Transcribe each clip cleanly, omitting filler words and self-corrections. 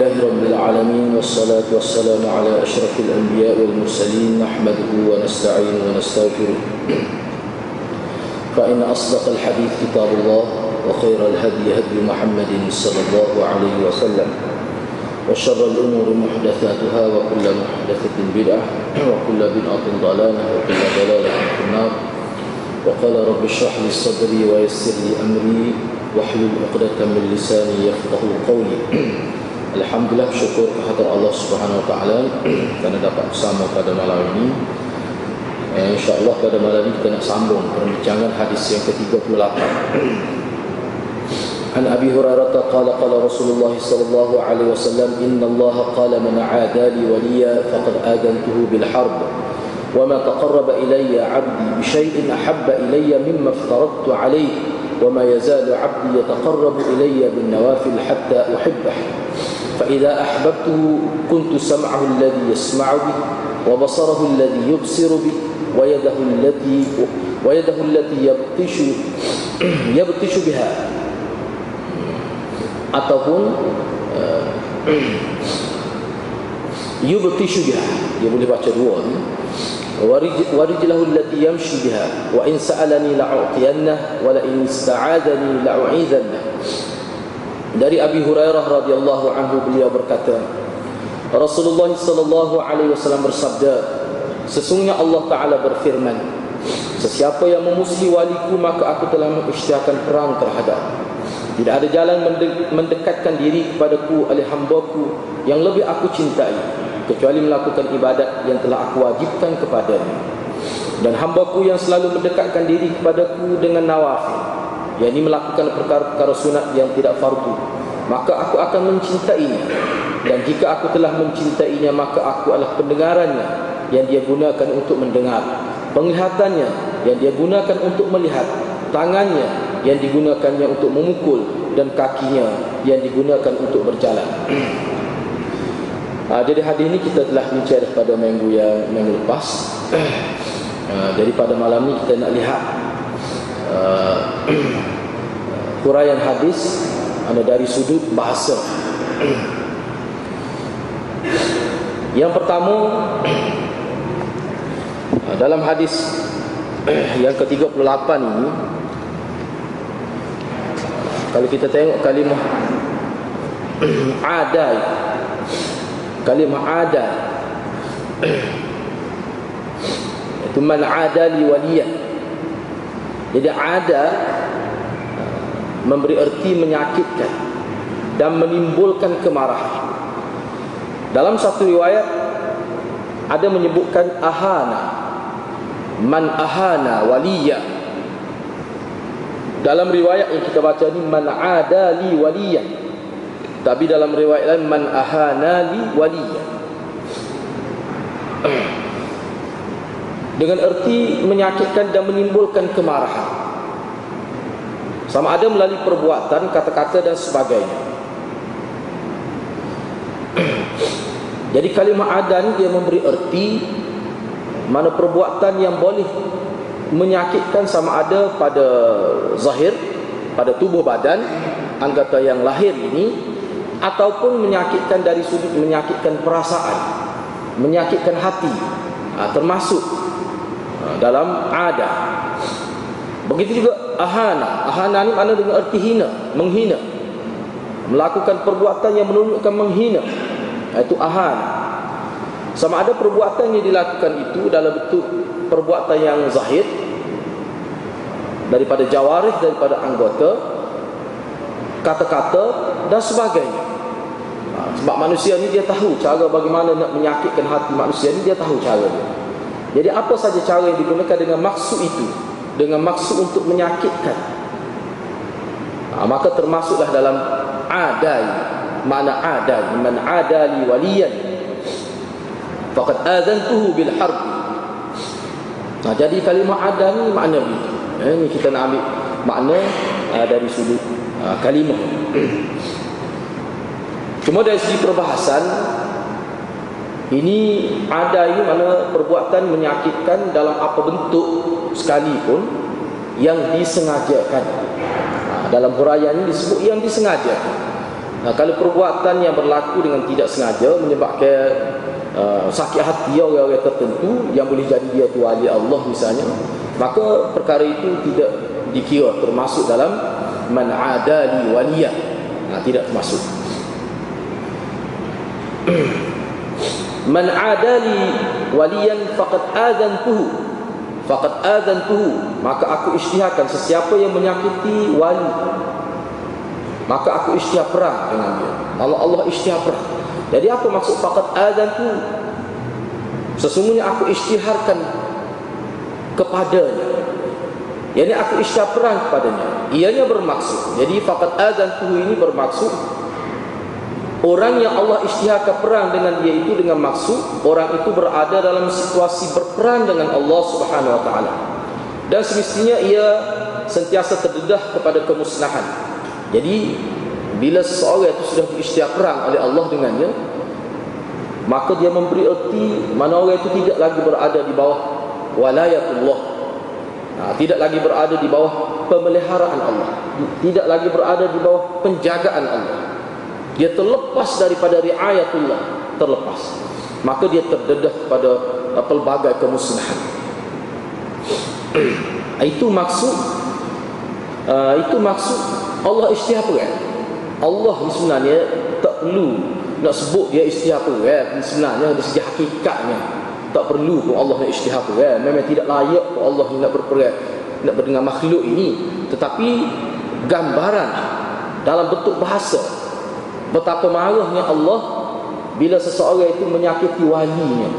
Alhamdulillah Rabbil Alamin, wassalatu wassalamu ala ashrafil anbiya wal mursalin, nahmaduhu wa nasta'inu wa nastaghfiruh. Fa inna asdaqal hadith kitabullah, wa khairal hadi hadi Muhammadin sallallahu alaihi wasallam, wa syarral umuri muhdatsatuha, wa kullu muhdatsatin bid'ah, wa kullu bid'atin dalalah, wa kullu dalalatin finnar. Wa qala rabbi shrah li sadri wa yassir li amri wahlul 'uqdatan min lisani yafqahu qawli. Alhamdulillah, syukur kehadrat Allah Subhanahu wa taala kerana dapat bersama pada malam ini. Insya-Allah pada malam ini kita nak sambung perbincangan hadis yang ke-38. An Abi Hurairah qala qala Rasulullah sallallahu alaihi wasallam, innallaha qala man 'ada li waliya faqad adantuhu bil harb. وما تقرب إلي عبدي بشيء أحب إلي مما افترضت عليه وما يزال عبدي يتقرب إلي بالنوافل حتى أحبه فإذا أحببته كنت سمعه الذي يسمع به وبصره الذي يبصر به ويده التي يبطش بها. Ataupun yubtishu biha, dia boleh baca dua ni. Warijlahu allati yamshi biha, wa in sa'alani la'u'tiyanna, wa la in ista'adani la'u'izanna. Dari Abi Hurairah radhiyallahu anhu, beliau berkata, Rasulullah sallallahu alaihi wasallam bersabda, sesungguhnya Allah Taala berfirman, sesiapa yang memusuhi waliku maka aku telah mengisytiharkan perang terhadap. Tidak ada jalan mendekatkan diri kepadaku oleh hambaku yang lebih aku cintai kecuali melakukan ibadat yang telah aku wajibkan kepadanya, dan hambaku yang selalu mendekatkan diri kepadaku dengan nawafil, yakni melakukan perkara-perkara sunat yang tidak fardu, maka aku akan mencintainya, dan jika aku telah mencintainya maka aku adalah pendengarannya yang dia gunakan untuk mendengar, penglihatannya yang dia gunakan untuk melihat, tangannya yang digunakannya untuk memukul, dan kakinya yang digunakan untuk berjalan. Jadi hadis ini kita telah bincang pada minggu lepas. Daripada malam ni kita nak lihat huraian hadis dari sudut bahasa. Yang pertama, dalam hadis yang ke-38 ini, kalau kita tengok kalimah adai, kalimah ada, itu man ada li waliyah. Jadi ada memberi erti menyakitkan dan menimbulkan kemarahan. Dalam satu riwayat ada menyebutkan ahana, man ahana waliyah. Dalam riwayat yang kita baca ni man ada li waliyah, tapi dalam riwayat lain man ahana li waliya, dengan erti menyakitkan dan menimbulkan kemarahan, sama ada melalui perbuatan, kata-kata dan sebagainya. Jadi kalimah adan dia memberi erti mana perbuatan yang boleh menyakitkan, sama ada pada zahir, pada tubuh badan, anggota yang lahir ini, ataupun menyakitkan dari sudut menyakitkan perasaan, menyakitkan hati, termasuk dalam ada. Begitu juga ahana. Ahana ni makna dengan erti hina, menghina, melakukan perbuatan yang menunjukkan menghina, itu ahana. Sama ada perbuatan yang dilakukan itu dalam bentuk perbuatan yang zahir, daripada jawarih, daripada anggota, kata-kata dan sebagainya. Sebab manusia ni dia tahu cara bagaimana nak menyakitkan hati manusia ni, dia tahu cara dia. Jadi apa saja cara yang digunakan dengan maksud itu, dengan maksud untuk menyakitkan, maka termasuklah dalam adai. Makna adai, man adali waliyan faqad azantuhu bil harb. Jadi kalimah adai ni makna begitu. Ini kita nak ambil makna dari sudut kalimah. Cuma dari segi perbahasan, ini ada ini mana perbuatan menyakitkan dalam apa bentuk sekalipun yang disengajakan. Dalam huraian ini disebut yang disengajakan. Kalau perbuatan yang berlaku dengan tidak sengaja menyebabkan sakit hati orang-orang tertentu yang boleh jadi dia tu wali Allah misalnya, maka perkara itu tidak dikira termasuk dalam man adali waliyah. Nah, tidak termasuk. Man adali waliyan faqad adzantuhu, maka aku isytiharkan sesiapa yang menyakiti wali, maka aku isytihar perang dengan dia. Allah isytihar perang. Jadi apa maksud faqad adzantu? Sesungguhnya aku isytiharkan kepadanya. Jadi aku isytihar perang kepadanya. Ianya bermaksud. Jadi faqad adzantu ini bermaksud orang yang Allah isytiharkan perang dengan dia itu dengan maksud orang itu berada dalam situasi berperang dengan Allah Subhanahu wa taala. Dan semestinya ia sentiasa terdedah kepada kemusnahan. Jadi bila seseorang itu sudah berisytihar perang oleh Allah dengannya, maka dia memberi erti mana orang itu tidak lagi berada di bawah walayatullah, tidak lagi berada di bawah pemeliharaan Allah, tidak lagi berada di bawah penjagaan Allah. Dia terlepas daripada riayatullah, terlepas. Maka dia terdedah pada pelbagai kemusnahan. Itu maksud Allah isytihar perang. Allah sebenarnya tak perlu nak sebut dia isytihar perang. Sebenarnya dari segi hakikatnya tak perlu pun Allah nak isytihar perang. Memang tidak layak pun Allah nak berperang, nak berdengar makhluk ini. Tetapi gambaran dalam bentuk bahasa betapa marahnya Allah bila seseorang itu menyakiti walinya.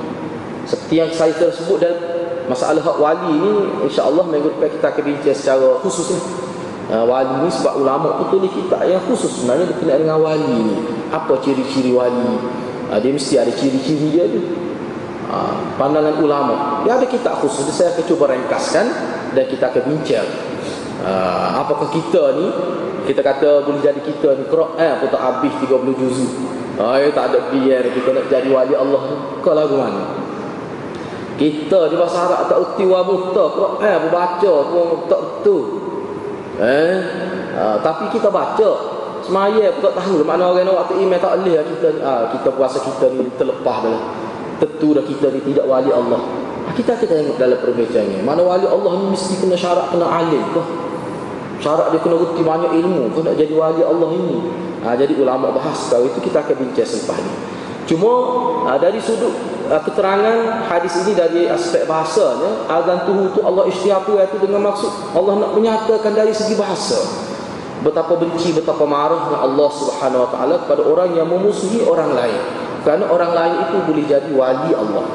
Seperti yang saya tersebut dalam masalah hak wali ini, insya-Allah minggu depan kita akan bincang secara khusus ni. Wali ni sebab ulama tu tulis kitab yang khusus sebenarnya berkenaan dengan wali ni. Apa ciri-ciri wali? Dia mesti ada ciri-ciri dia tu. Pandangan ulama. Dia ada kitab khusus. Jadi saya akan cuba ringkaskan dan kita akan bincang. Apakah kita ni, kita kata boleh jadi kita ni Quran pun tak habis 30 juzuk. Tak ada biar kita nak jadi wali Allah ni. Kau lagu mana? Kita di bahasa Arab tak erti wa muta Quran pun baca pun tak betul. Tapi kita baca semaya pun tak tahu makna orang waktu iman tak boleh kita puasa kita ni terlepas dah. Tentu dah kita ni tidak wali Allah. Kita akan tengok dalam perbincangan mana wali Allah ni mesti kena syarat, kena alim ke? Syarat dia kena rutin banyak ilmu ke nak jadi wali Allah ini? Jadi ulama bahas tahu itu kita akan bincang selepas ni. Cuma dari sudut keterangan hadis ini dari aspek bahasanya, azan tuhu tu Allah isytihar perang itu dengan maksud Allah nak menyatakan dari segi bahasa betapa benci, betapa marahnya Allah Subhanahu wa taala kepada orang yang memusuhi orang lain, kerana orang lain itu boleh jadi wali Allah.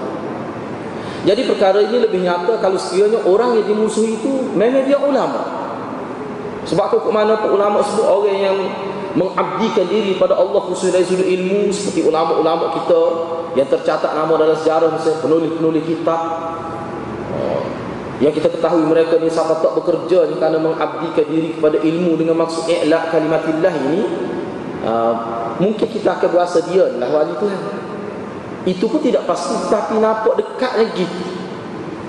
Jadi perkara ini lebih nyata kalau sekiranya orang yang dimusuhi itu memang dia ulama. Sebab kok mana pun ulama sebut orang yang mengabdikan diri pada Allah khusus dari sudut ilmu, seperti ulama-ulama kita yang tercatat nama dalam sejarah, misalnya penulis-penulis kitab yang kita ketahui mereka ni siapa tak bekerja ni kerana mengabdikan diri kepada ilmu dengan maksud i'la' kalimatillah ini, mungkin kita akan berasa dia lah wali Tuhan. Itu pun tidak pasti, tapi nampak dekat lagi,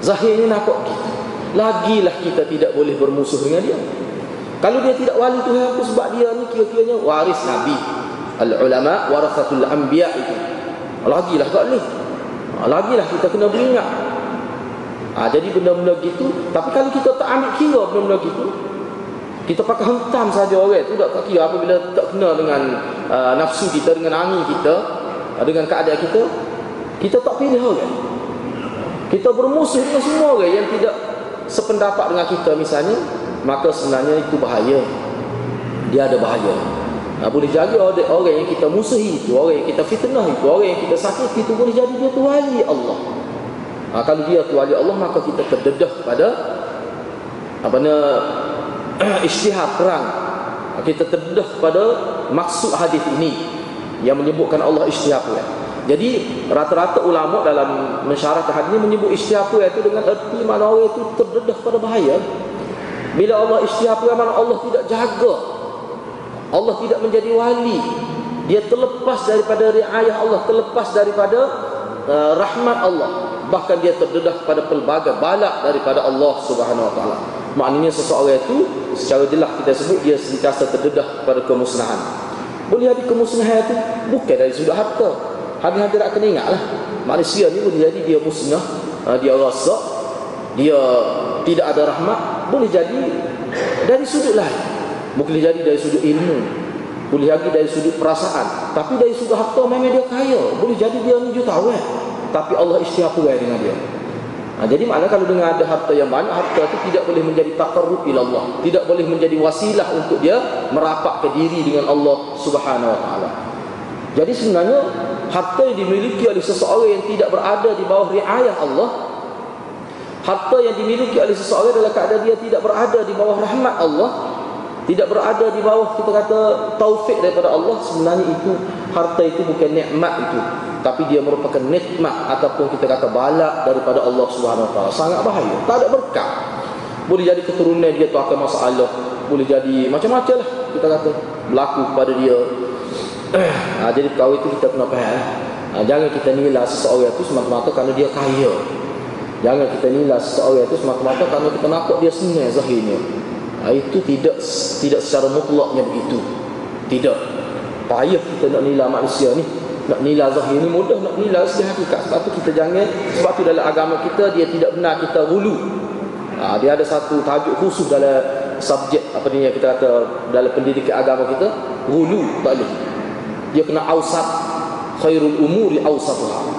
zahirnya nampak gitu. Lagilah kita tidak boleh bermusuh dengan dia. Kalau dia tidak wali Tuhan pun sebab dia ni kira-kiranya waris Nabi. Al-ulama warasatul anbiya itu. Lagilah tak boleh. Lagilah kita kena beringat. Jadi benda-benda gitu. Tapi kalau kita tak ambil kira benda-benda gitu, kita pakai hentam saja orang tu, tak kira apabila tak kena dengan nafsu kita, dengan angin kita, dengan keadaan kita, kita tak pilih orang. Kita bermusuh dengan semua orang yang tidak sependapat dengan kita misalnya, maka sebenarnya itu bahaya. Dia ada bahaya. Boleh jadi orang yang kita musuhi itu, orang yang kita fitnah itu, orang yang kita sakiti itu, boleh jadi dia tu wali Allah. Kalau dia tu wali Allah, maka kita terdedah pada isytihar perang. Kita terdedah pada maksud hadis ini yang menyebutkan Allah isytihar perang. Jadi rata-rata ulama dalam mensyarah hadis ini menyebut isytihar perang itu dengan erti mana orang itu terdedah pada bahaya. Bila Allah isytihar perang, mana Allah tidak jaga, Allah tidak menjadi wali. Dia terlepas daripada riayah Allah, terlepas daripada rahmat Allah. Bahkan dia terdedah pada pelbagai balak daripada Allah Subhanahu wa taala. Maknanya seseorang itu secara jelas kita sebut dia sentiasa terdedah pada kemusnahan. Boleh jadi kemusnahan itu bukan dari sudut harta. Hanya tidak kena ingat lah, manusia ni boleh jadi dia musnah, dia rosak, dia tidak ada rahmat. Boleh jadi dari sudut lain, boleh jadi dari sudut ilmu, boleh jadi dari sudut perasaan. Tapi dari sudut harta memang dia kaya. Boleh jadi dia ni jutawan, tapi Allah istiapuai dengan dia. Jadi maknanya kalau dengan ada harta yang banyak, harta itu tidak boleh menjadi taqarrub ila Allah, tidak boleh menjadi wasilah untuk dia merapat ke diri dengan Allah Subhanahu wa taala. Jadi sebenarnya harta yang dimiliki oleh seseorang yang tidak berada di bawah riayah Allah, harta yang dimiliki oleh seseorang dalam keadaan dia tidak berada di bawah rahmat Allah, tidak berada di bawah kita kata taufik daripada Allah, sebenarnya itu harta itu bukan nikmat itu, tapi dia merupakan nikmat ataupun kita kata balak daripada Allah Subhanahu wa taala. Sangat bahaya, tak ada berkah. Boleh jadi keturunan dia tu akan masalah, boleh jadi macam-macam lah kita kata berlaku pada dia. Jadi perkara itu kita kena faham. Jangan kita nilai seseorang itu semata-mata kerana dia kaya. Jangan kita nilai seseorang itu semata-mata kerana kita nampak dia senang zahirnya. Itu tidak secara mutlaknya begitu. Tidak. Payah kita nak nilai manusia ni. Nak nilai zahir ni mudah, nak nilai zahir hakikat. Sebab tu kita jangan, sebab tu dalam agama kita dia tidak benar kita gulu. Dia ada satu tajuk khusus dalam subjek apa ni yang kita kata dalam pendidikan agama kita, gulu tak boleh. Dia kena awsat, khairul umuri awsatuha.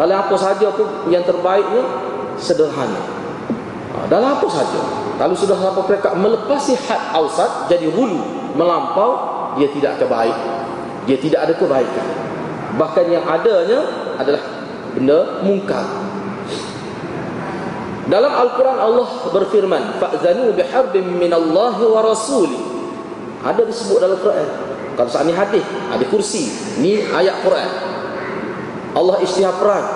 Dalam apa saja pun yang terbaiknya sederhana. Dalam apa saja. Kalau sudah sampai peringkat melepasi had awsat jadi gulu, melampau, dia tidak akan baik. Dia tidak ada kebaikan. Bahkan yang adanya adalah benda mungkar. Dalam Al-Quran Allah berfirman, fa'zanu biharbin minallahi wa rasuli. Ada disebut dalam Quran. Kalau saat ni hadis, hadis kursi, ni ayat Quran. Allah isytihar perang.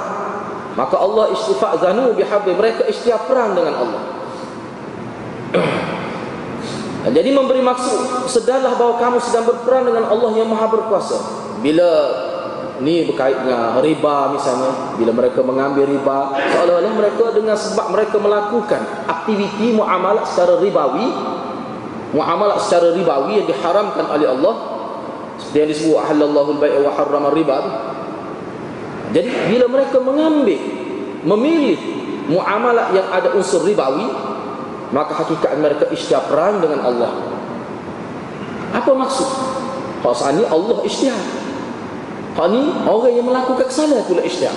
Maka Allah fa'zanu biharbin, mereka isytihar perang dengan Allah. Jadi memberi maksud, sedarlah bahawa kamu sedang berperang dengan Allah yang maha berkuasa. Bila ni berkait dengan riba misalnya, bila mereka mengambil riba, seolah-olah mereka dengan sebab mereka melakukan aktiviti muamalat secara ribawi, muamalat secara ribawi yang diharamkan oleh Allah, seperti yang disebut ahallallahu al-bai'a wa harrama riba. Jadi bila mereka mengambil, memilih muamalat yang ada unsur ribawi, maka hakikat mereka isytihar perang dengan Allah. Apa maksud? Maksudnya Allah isytihar. Hal ni orang yang melakukan kesalahan pula isytihar.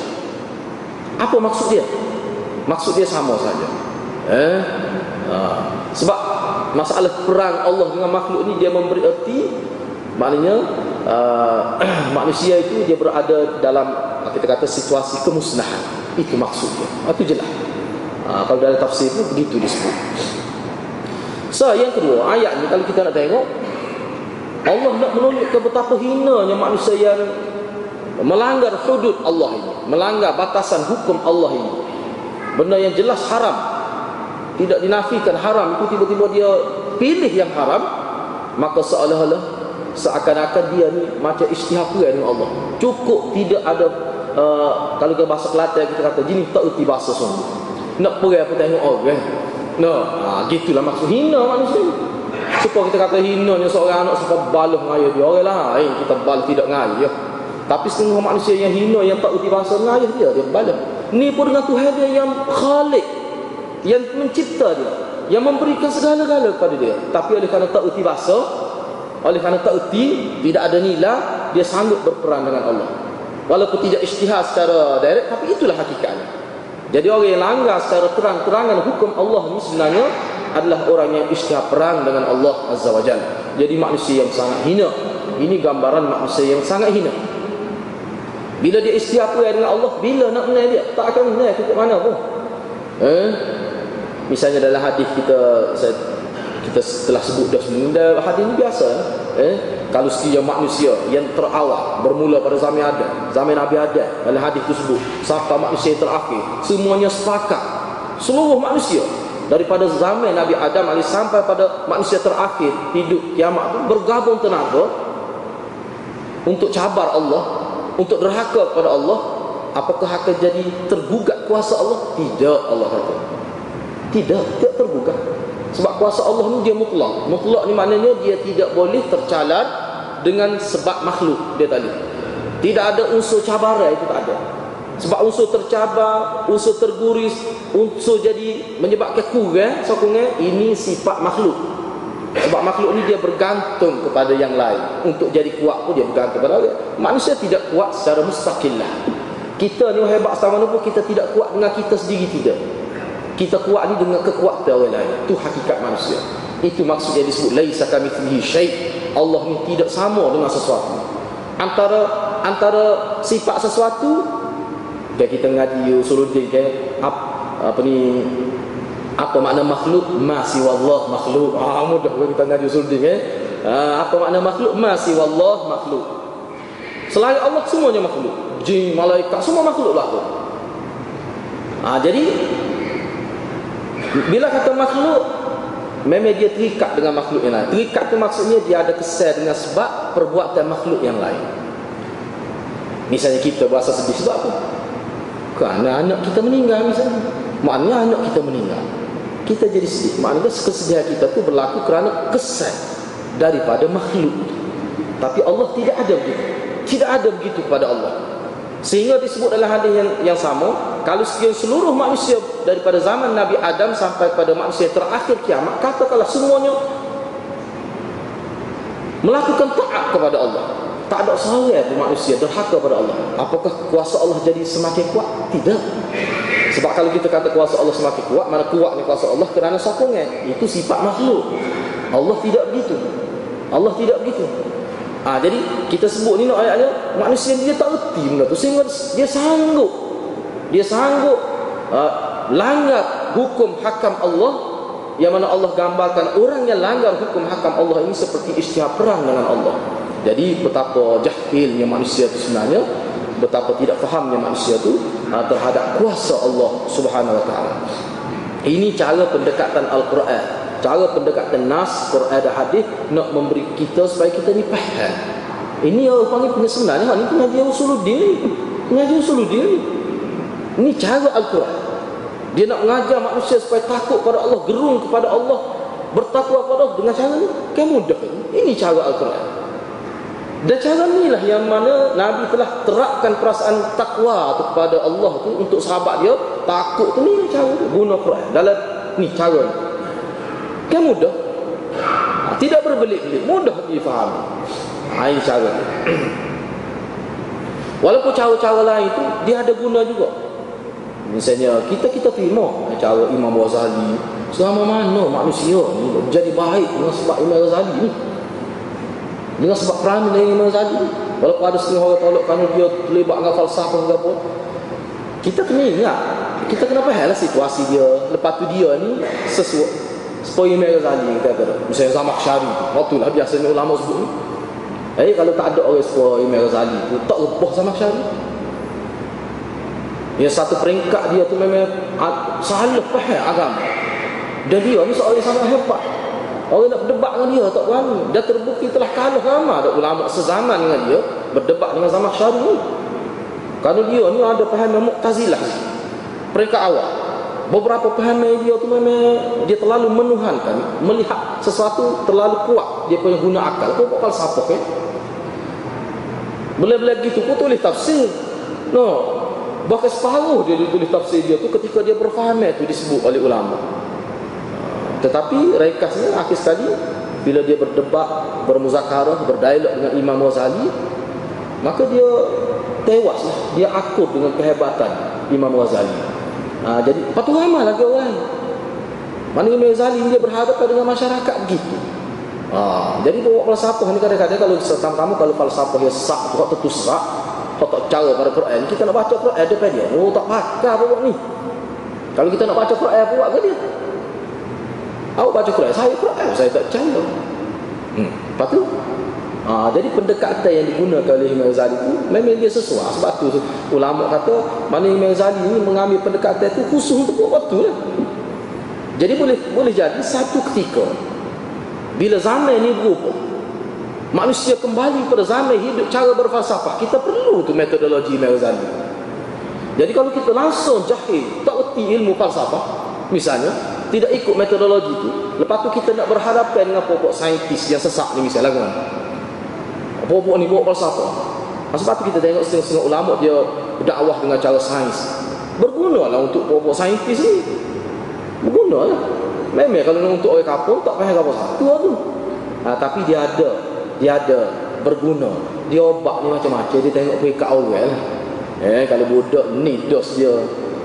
Apa maksud dia? Maksud dia sama saja. Sebab masalah perang Allah dengan makhluk ni dia memberi erti, maknanya manusia itu dia berada dalam kita kata situasi kemusnahan. Itu maksudnya. Itu jelas. Kalau dalam tafsir pun begitu disebut. So yang kedua ayat ni kalau kita nak tengok, Allah nak menunjukkan betapa hinanya manusia yang melanggar hudud Allah ini, melanggar batasan hukum Allah ini. Benda yang jelas haram, tidak dinafikan haram, itu tiba-tiba dia pilih yang haram. Maka seolah-olah seakan-akan dia ni macam isytihar dengan Allah. Cukup tidak ada kalau ke bahasa Kelantan kita kata jenis tak erti bahasa sungguh. Nak pergi apa tengok orang gitulah maksud hina manusia ni. Supaya kita kata hinanya seorang anak sebab baluh ngaya dia. Orang lain kita baluh tidak ngaya. Tapi setengah manusia yang hina, yang tak erti bahasa dengan ayah dia, dia berbalas. Ni pun dengan Tuhan dia yang khalik, yang mencipta dia, yang memberikan segala-gala kepada dia. Tapi oleh kerana tak erti bahasa, oleh kerana tak erti, tidak ada nilai, dia sanggup berperang dengan Allah. Walaupun tidak isytihar secara direct, tapi itulah hakikatnya. Jadi orang yang langgar secara terang-terangan hukum Allah ini sebenarnya adalah orang yang isytihar perang dengan Allah Azza wa Jalla. Jadi manusia yang sangat hina. Ini gambaran manusia yang sangat hina. Bila dia isytihar dengan Allah, bila nak menang dia, tak akan menang ke mana pun. Misalnya dalam hadis kita telah sebut dah sebelum. Hadis ni biasa. Kalau sekiranya manusia yang terawal bermula pada zaman Adam, zaman Nabi Adam, dalam hadis itu sebut, siapa manusia yang terakhir, semuanya sepakat. Seluruh manusia daripada zaman Nabi Adam sampai pada manusia terakhir hidup kiamat itu bergabung tenaga untuk cabar Allah, untuk derhaka kepada Allah. Apakah akan jadi tergugat kuasa Allah? Tidak, Allah kata. Tidak tergugat. Sebab kuasa Allah ni dia mutlak. Mutlak ni maknanya dia tidak boleh tercalar, dengan sebab makhluk dia tadi. Tidak ada unsur cabaran, itu tak ada. Sebab unsur tercabar, unsur terguris, unsur jadi menyebabkan kurang, sokongan, ini sifat makhluk. Sebab makhluk ni dia bergantung kepada yang lain. Untuk jadi kuat pun dia bergantung kepada orang. Manusia tidak kuat secara mustaqillah. Kita ni hebat sama mana pun, kita tidak kuat dengan kita sendiri, tidak. Kita kuat ni dengan kekuatan orang lain. Itu hakikat manusia. Itu maksud yang disebut laisa kamitslihi syai'. Allah ni tidak sama dengan sesuatu. Antara sifat sesuatu, dan kita mengaji Usuluddin kan, apa makna makhluk? Ma siwallah makhluk. Mudah kita ngaji Usuluddin kan. Apa makna makhluk? Ma siwallah makhluk. Selain Allah semuanya makhluk. Jin, malaikat, semua makhluklah tu. Jadi bila kata makhluk, memang dia terikat dengan makhluk yang lain. Terikat tu maksudnya dia ada kesan dengan sebab perbuatan makhluk yang lain. Misalnya kita berasa sedih sebab apa? Kerana anak kita meninggal misalnya. Maknanya anak kita meninggal, kita jadi sedih. Maknanya kesedihan kita tu berlaku kerana kesan daripada makhluk. Tapi Allah tidak ada begitu. Tidak ada begitu kepada Allah. Sehingga disebut dalam hadis yang sama, kalau sekian seluruh manusia daripada zaman Nabi Adam sampai pada manusia terakhir kiamat, katakanlah semuanya melakukan taat kepada Allah. Tak ada seorang pun manusia derhaka kepada Allah. Apakah kuasa Allah jadi semakin kuat? Tidak. Sebab kalau kita kata kuasa Allah semakin kuat, mana kuatnya kuasa Allah? Kerana sokongan. Itu sifat makhluk. Allah tidak begitu. Allah tidak begitu. Jadi kita sebut ni nak ayat-ayat manusia dia tak erti benda tu, sehingga dia sanggup langgar hukum hakam Allah, yang mana Allah gambarkan orang yang langgar hukum hakam Allah ini seperti isytihar perang dengan Allah. Jadi betapa jahilnya manusia tu sebenarnya, betapa tidak fahamnya manusia tu terhadap kuasa Allah Subhanahu Wa Taala. Ini cara pendekatan Al-Quran, cara pendekatan nas, Quran dan hadis nak memberi kita supaya kita ni faham. Ini orang panggil pengesenan ni, hak ni pengajian Usuluddin ni. Pengajian Usuluddin ni. Ini cara Al-Quran. Dia nak mengajar manusia supaya takut kepada Allah, gerung kepada Allah, bertakwa kepada Allah dengan cara ni. Kan mudah ni. Ini cara Al-Quran. Dan cara inilah yang mana Nabi telah terapkan perasaan takwa kepada Allah tu untuk sahabat dia, takut tu ni cara guna Quran. Dalam ni cara ni. Kan mudah, tidak berbelit-belit, mudah difahami. Ini cara. Walaupun cara-cara lain itu dia ada guna juga. Misalnya kita terima cara Imam Ghazali. Selama mana manusia ni jadi baik dengan sebab Imam Ghazali ni, dengan sebab peranan Imam Ghazali. Walaupun ada setengah orang tolak kerana dia terlibat dengan falsafah ke apa, kita kena ingat, kita kena faham situasi dia. Lepas tu dia ni sesuai supaya Imam Ghazali kata-kata, misalnya Zamakhsyari, waktulah biasanya ulama sebut ni. Kalau tak ada orang supaya Imam Ghazali tu, tak rebah Zamakhsyari. Yang satu peringkat dia tu memang salah faham agama. Dan dia ni seorang yang sangat hebat. Orang nak berdebat dengan dia tak berani. Dia terbukti telah kalah ramai ulama sezaman dengan dia berdebat dengan Zamakhsyari ni. Kerana dia ni ada faham Mu'tazilah peringkat awal. Beberapa paham dia tu memang dia terlalu menuhankan, melihat sesuatu terlalu kuat dia punya guna akal. Kau bakal sapok ya. Bila-bila gitu kau tulis tafsir. No. Bahkan separuh dia tulis tafsir dia tu ketika dia berfaham itu disebut oleh ulama. Tetapi ringkasnya akhir sekali bila dia berdebat, bermuzakarah, berdialog dengan Imam Ghazali, maka dia tewas lah. Dia akur dengan kehebatan Imam Ghazali. Jadi patut ramai lagi orang. Mana Imam Ghazali dia berhadapan dengan masyarakat begitu. Jadi bawa falsafah ni kadang-kadang kalau setamu kalau falsafah dia sak, kau tentu sak, kau tak cara pada Quran. Kita nak baca Quran ada pada dia. Oh tak pakar bawa ni. Kalau kita nak baca Quran bawa ke dia. Awak baca Quran, saya Quran, saya tak cara. Patut. Jadi pendekatan yang digunakan oleh Imam Ghazali itu memang dia sesuai. Sebab tu ulama kata mana Imam Ghazali ini mengambil pendekatan itu khusus untuk buat waktu lah. Jadi boleh jadi satu ketika bila zaman ini berubah, manusia kembali pada zaman hidup cara berfalsafah, kita perlu tu metodologi Imam Ghazali. Jadi kalau kita langsung jahil, tak erti ilmu falsafah misalnya, tidak ikut metodologi itu, lepas tu kita nak berhadapan dengan pokok saintis yang sesak ni misalnya, Bobok ni bobok falsafah. Sebab tu kita tengok setengah-setengah ulama dia berdakwah dengan cara sains. Bergunalah untuk bobok saintis ni. Bergunalah. Memang kalau untuk orang kampung tak faham apa satu tu. Tapi dia ada berguna. Dia obat ni macam-macam, dia tengok perikat awal lah. Kalau budak ni dos dia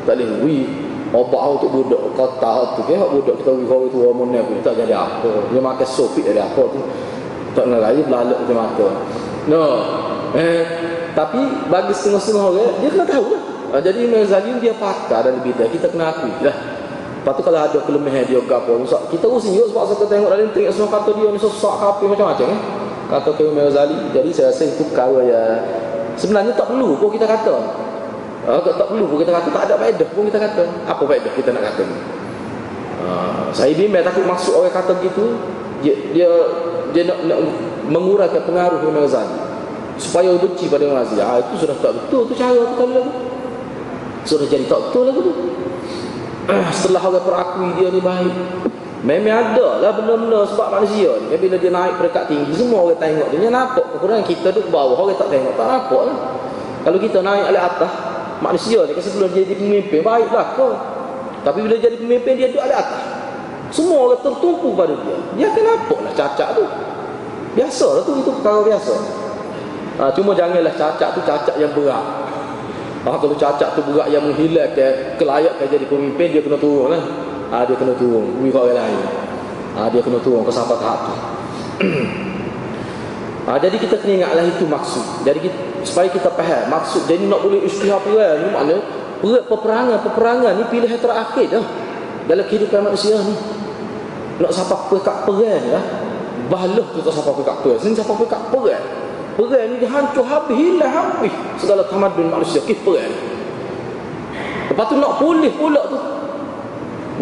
tak boleh wih obat untuk budak kota tu kan, budak kita wih kau tua mun tak jadi apa. Dia makan sopik dari apa tu. Tak nak lagi belalak macam mata. No. Tapi bagi setengah-setengah orang dia kena tahu lah. Jadi Imam Ghazali dia pakar dan bidang, kita kena akui lah. Lepas tu kalau ada kelemahan dia gapo, kita usin juga sebab saya tengok dalam tengok semua kata dia ni sesak kapi macam-macam kan. Kata ke Imam Ghazali. Jadi saya rasa itu perkara yang sebenarnya tak perlu pun kita kata. Tak perlu pun kita kata, tak ada faedah pun kita kata. Apa faedah kita nak kata ni? Saya bimbang takut masuk orang kata begitu, dia nak mengurangkan pengaruh Imam Ghazali. Supaya benci pada Imam Ghazali. Itu sudah tak betul tu cara tu lagu. Sudah jadi tak betul lagu tu. Setelah orang perakui dia ni baik. Memang ada lah benda-benda sebab manusia ni. Bila dia naik peringkat tinggi semua orang tengok dia nampak kekurangan. Kita duduk bawah orang tak tengok, tak nampak lah. Kalau kita naik alih atas manusia ni sebelum dia jadi pemimpin baiklah kau. Tapi bila jadi pemimpin dia duduk alih atas. Semua orang tertumpu pada dia. Dia akan nampak lah cacat tu. Biasalah tu, itu perkara biasa. Cuma janganlah cacat tu cacat yang berat. Kalau cacat tu berat yang menghilang kelayakan jadi pemimpin, dia kena turun lah. Dia kena turun bagi orang lain. Dia kena turun ke sampai tahap tu. Jadi kita kena ingatlah itu maksud. Jadi kita, supaya kita faham maksud. Jadi nak boleh isytihar perang ni maknanya peperangan ni pilihan terakhir dah dalam kehidupan manusia ni. Nak sampai perang ni lah. Balah tu tak sampai perang ni, sampai perang. Perang ni dihancur habis, hilang habis segala tamadun manusia, perang. Lepas tu nak pulih pula tu.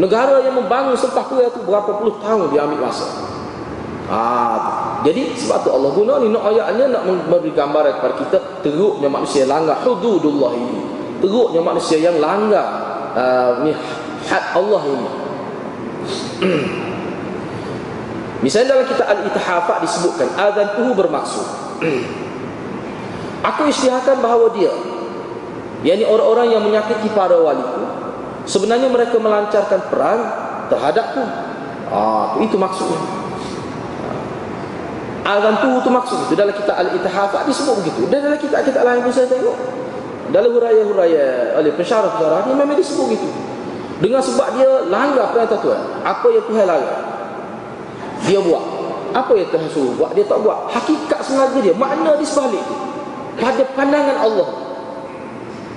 Negara yang membangun selepas perang tu berapa puluh tahun dia ambil masa. Jadi sebab tu Allah guna ni nak ayatnya nak memberi gambaran kepada kita teruknya manusia langgar hududullah ini. Teruknya manusia yang langgar ni had Allah ini. Misalnya dalam kitab Al-Ittihafat disebutkan azan tuhu bermaksud. Aku isytiharkan bahawa dia, yakni orang-orang yang menyakiti para waliku, sebenarnya mereka melancarkan perang terhadapku. Itu maksudnya. Al-Gantuhu itu maksud itu. Dalam kitab Al-Ittihafat disebut begitu. Dan dalam kitab-kitab lain pun saya tengok, dalam huraya-huraya oleh pensyarah-pensyarah ini memang disebut begitu. Dengan sebab dia langgar perintah Tuhan. Apa yang Tuhan langgar dia buat, apa yang Tuhan suruh buat dia tak buat. Hakikat sengaja dia, makna di sebalik tu. Pada pandangan Allah,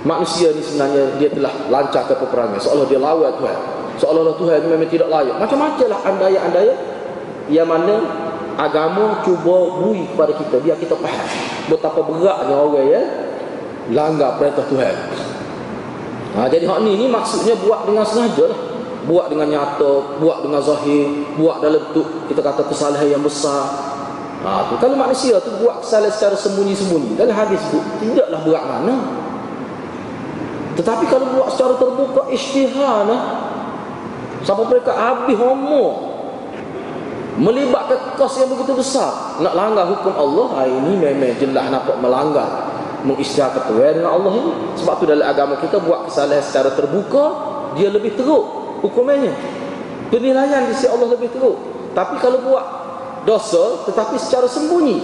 manusia ni sebenarnya dia telah lancarkan peperangan seolah dia lawan Tuhan, seolah-olah Tuhan memang tidak layak. Macam-macam lah andaya-andaya yang mana agama cuba bui kepada kita biar kita faham betapa beratnya orang yang langgar perintah Tuhan. Jadi hak ni maksudnya buat dengan sengaja lah. Buat dengan nyata, buat dengan zahir, buat dalam bentuk kita kata kesalahan yang besar. Tu. Kalau manusia tu buat kesalahan secara sembunyi-sembunyi, dalam hadis tu tidaklah berat mana. Tetapi kalau buat secara terbuka isytihar lah, sampai mereka habis homo, melibatkan kos yang begitu besar, nak langgar hukum Allah, ini memang jelas nampak melanggar mengisytiharkan Tuhan dengan Allah ini. Sebab tu dalam agama kita buat kesalahan secara terbuka dia lebih teruk hukumannya, penilaian di sisi Allah lebih teruk. Tapi kalau buat dosa tetapi secara sembunyi,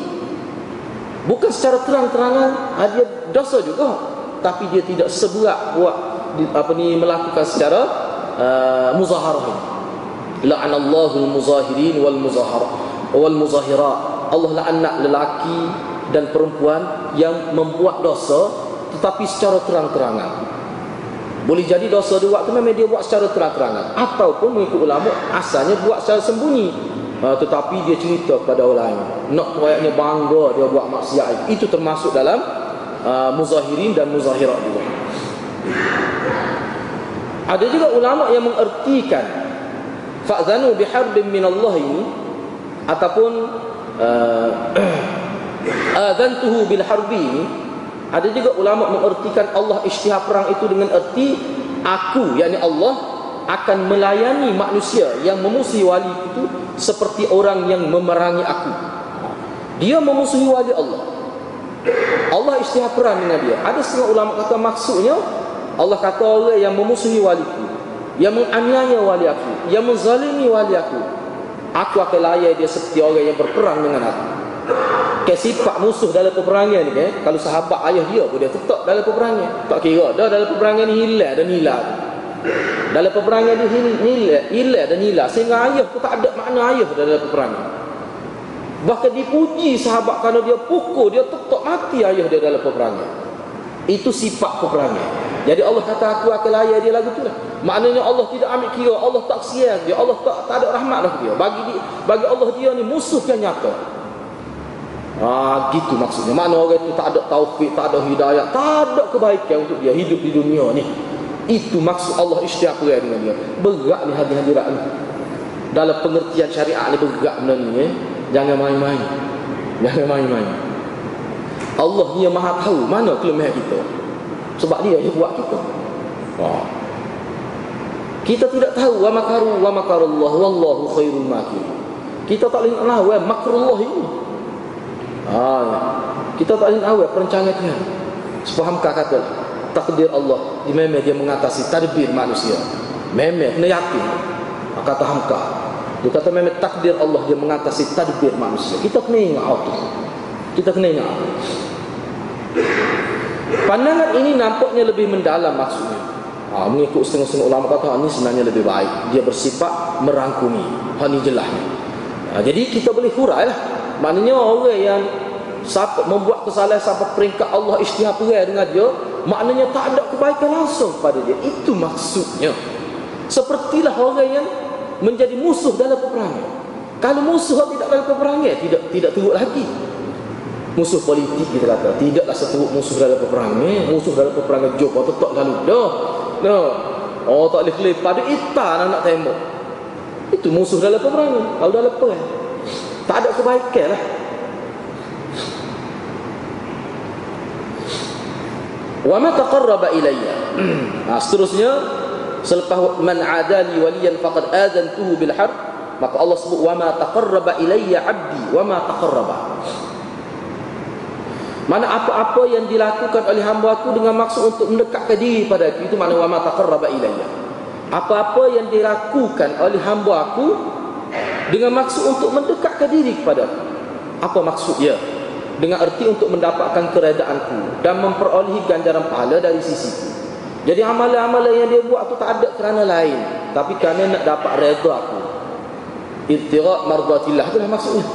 bukan secara terang-terangan, dia dosa juga, tapi dia tidak seberat buat melakukan secara muzaharah. La'anallahu al-muzahirin wal muzahirah wal muzahirah. Allah la'anat lelaki dan perempuan yang membuat dosa tetapi secara terang-terangan. Boleh jadi dosa dia buat tu memang dia buat secara terang-terangan, ataupun mengikut ulama asalnya buat secara sembunyi, tetapi dia cerita kepada orang lain, nak rakyatnya bangga dia buat maksiat. Itu termasuk dalam muzahirin dan muzahirat juga. Ada juga ulama yang mengertikan fa'zanu biharbin minallah ini ataupun azantuhu bilharbi ini. Ada juga ulama mengertikan Allah isytihar perang itu dengan erti aku, yakni Allah akan melayani manusia yang memusuhi wali itu seperti orang yang memerangi aku. Dia memusuhi wali Allah, Allah istihar peran dengan dia. Ada setengah ulama kata maksudnya Allah kata orang yang memusuhi waliku, yang menganiaya wali aku, yang menzalimi wali aku akan layak dia seperti orang yang berperang dengan aku. Sifat musuh dalam peperangan ni kalau sahabat ayah dia pun dia tetap dalam peperangan. Tak kira dah dalam peperangan ni hilang dan hilang. Dalam peperangan ni hilang dan hilang. Sehingga ayah pun tak ada makna ayah dalam peperangan. Bahkan dipuji sahabat kalau dia pukul, dia tetap mati ayah dia dalam peperangan. Itu sifat peperangan. Jadi Allah kata aku akan layak dia lagu tu lah. Maknanya Allah tidak ambil kira, Allah tak kesian dia, Allah tak ada rahmat lah dia. Bagi Allah dia ni musuh yang nyata. Gitu maksudnya. Maknanya orang tu tak ada taufik, tak ada hidayah, tak ada kebaikan untuk dia hidup di dunia ni. Itu maksud Allah istighfar dengan dia. Berat ni hadirat ni. Dalam pengertian syariat ni berat benda ni. Jangan main-main. Jangan main-main. Allah dia maha tahu mana kelemahan kita. Sebab dia yang buat kita. Kita tidak tahu wa makaru wa makarullah wallahu khairul makirin. Kita tak boleh nak lawan makrullah ini. Kita tak boleh lawan perancangan dia. Sefahamkah kata takdir Allah di memang dia mengatasi tadbir manusia. Memang kena yakin. Kata hamkah. Dia kata memang takdir Allah dia mengatasi tadbir manusia. Kita kena ingat itu. Kita kena ingat. Pandangan ini nampaknya lebih mendalam maksudnya. Mengikut setengah-setengah ulama kata ini sebenarnya lebih baik. Dia bersifat merangkumi. Ini jelahnya. Jadi kita boleh hurai lah. Maknanya orang yang membuat kesalahan sampai peringkat Allah isytihar perai dengan dia, maknanya tak ada kebaikan langsung pada dia. Itu maksudnya. Sepertilah orang yang menjadi musuh dalam peperangan. Kalau musuh tidak dalam peperangan, tidak teruk lagi. Musuh politik kita kata tidaklah seteruk musuh dalam peperangan. Musuh dalam peperangan job tetap lalu dah. Tak boleh lepas dia itar nak tembak. Itu musuh dalam peperangan. Kalau dalam perang tak ada kebaikan lah. Wa ma taqarraba ilayya. Seterusnya selepas man adali waliyan faqad azantuhu bil harb, maka Allah sebut wa ma taqarraba ilayya 'abdi wa ma taqarraba. Mana apa-apa yang dilakukan oleh hamba aku dengan maksud untuk mendekatkan diri pada aku, itu makna wa ma taqarraba ilayya. Apa-apa yang dilakukan oleh hamba aku dengan maksud untuk mendekatkan diri kepada aku. Apa maksudnya? Dengan erti untuk mendapatkan keredaanku dan memperolehi ganjaran pahala dari sisiku. Jadi amalan-amalan yang dia buat tu tak ada kerana lain, tapi kerana nak dapat reda aku. Ibtigha' mardatillah, itulah maksudnya.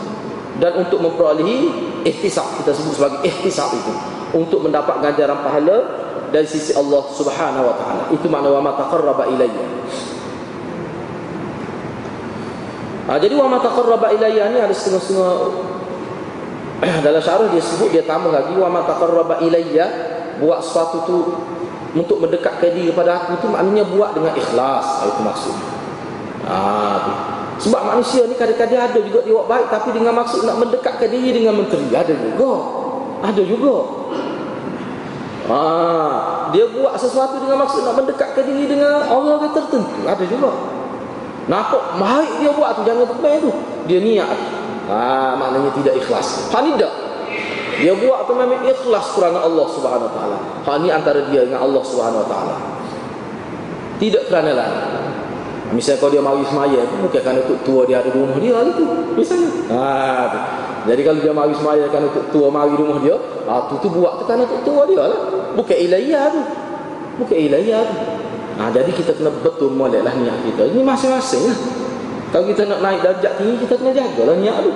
Dan untuk memperolehi ihtisab, kita sebut sebagai ihtisab itu, untuk mendapat ganjaran pahala dari sisi Allah Subhanahu wa taala. Itu makna wa ma taqarraba ilayya. Jadi wa ma taqarraba ilayya ni ada setengah-setengah dalam syarah dia sebut, dia tambah lagi wa ma taqarraba ilayya, buat sesuatu tu untuk mendekatkan diri kepada aku, itu maknanya buat dengan ikhlas, itu maksudnya. Sebab manusia ni kadang-kadang ada juga dia buat baik tapi dengan maksud nak mendekatkan diri dengan menteri. Ada juga. Dia buat sesuatu dengan maksud nak mendekatkan diri dengan orang-orang tertentu. Ada juga. Nampak baik dia buat tu, jangan terbaik tu. Dia niat. Maknanya tidak ikhlas. Tidak. Dia buat tu memang ikhlas kerana Allah Subhanahu Wa Taala. Ini antara dia dengan Allah Subhanahu Wa Taala. Tidak kerana lain. Misalnya kalau dia mahu semaya, bukan kerana tok tua dia ada rumah dia gitu. Misalnya. Jadi kalau dia mahu semaya kerana tok tua mahu rumah dia, tu buat tu kerana tok tua dia lah. Bukan ilahiyah tu. Jadi kita kena betul moleklah niat kita. Ini masing-masing lah. Kalau kita nak naik darjat tinggi, kita kena jagalah niat tu.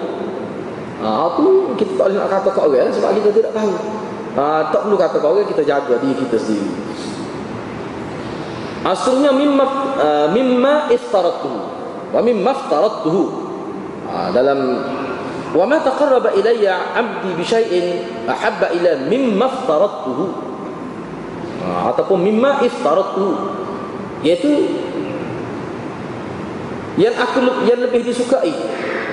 Tu kita tak boleh nak kata kat orang sebab kita tidak tahu. Tak perlu kata kat orang, kita jaga diri kita sendiri. Asalnya mimma iftaratuhu wa mimma iftaratuhu. Dalam wa ma taqarraba ilayya 'abdi bi syai'in ahabba ila mimma iftaratuhu ataupun mimma iftaratuhu, iaitu yang lebih disukai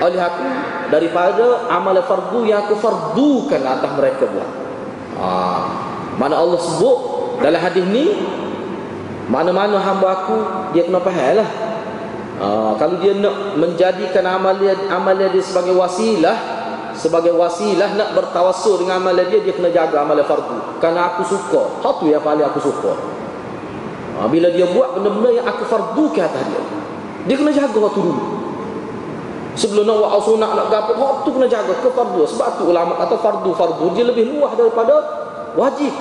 oleh aku daripada amalan fardu yang aku fardukan atas mereka buat. Mana Allah sebut dalam hadis ni, mana-mana hamba aku dia kena faham lah. Kalau dia nak menjadikan amalan dia sebagai wasilah sebagai wasilah nak bertawassul dengan amalan dia, dia kena jaga amalan fardu. Kerana aku suka, hak tu yang paling aku suka. Bila dia buat benda-benda yang aku fardu ke atas dia, dia kena jaga hak tu dulu. Sebelum nak buat sunat, nak gapo, hak tu kena jaga ke fardu. Sebab tu ulama atau fardu-fardu dia lebih luas daripada wajib.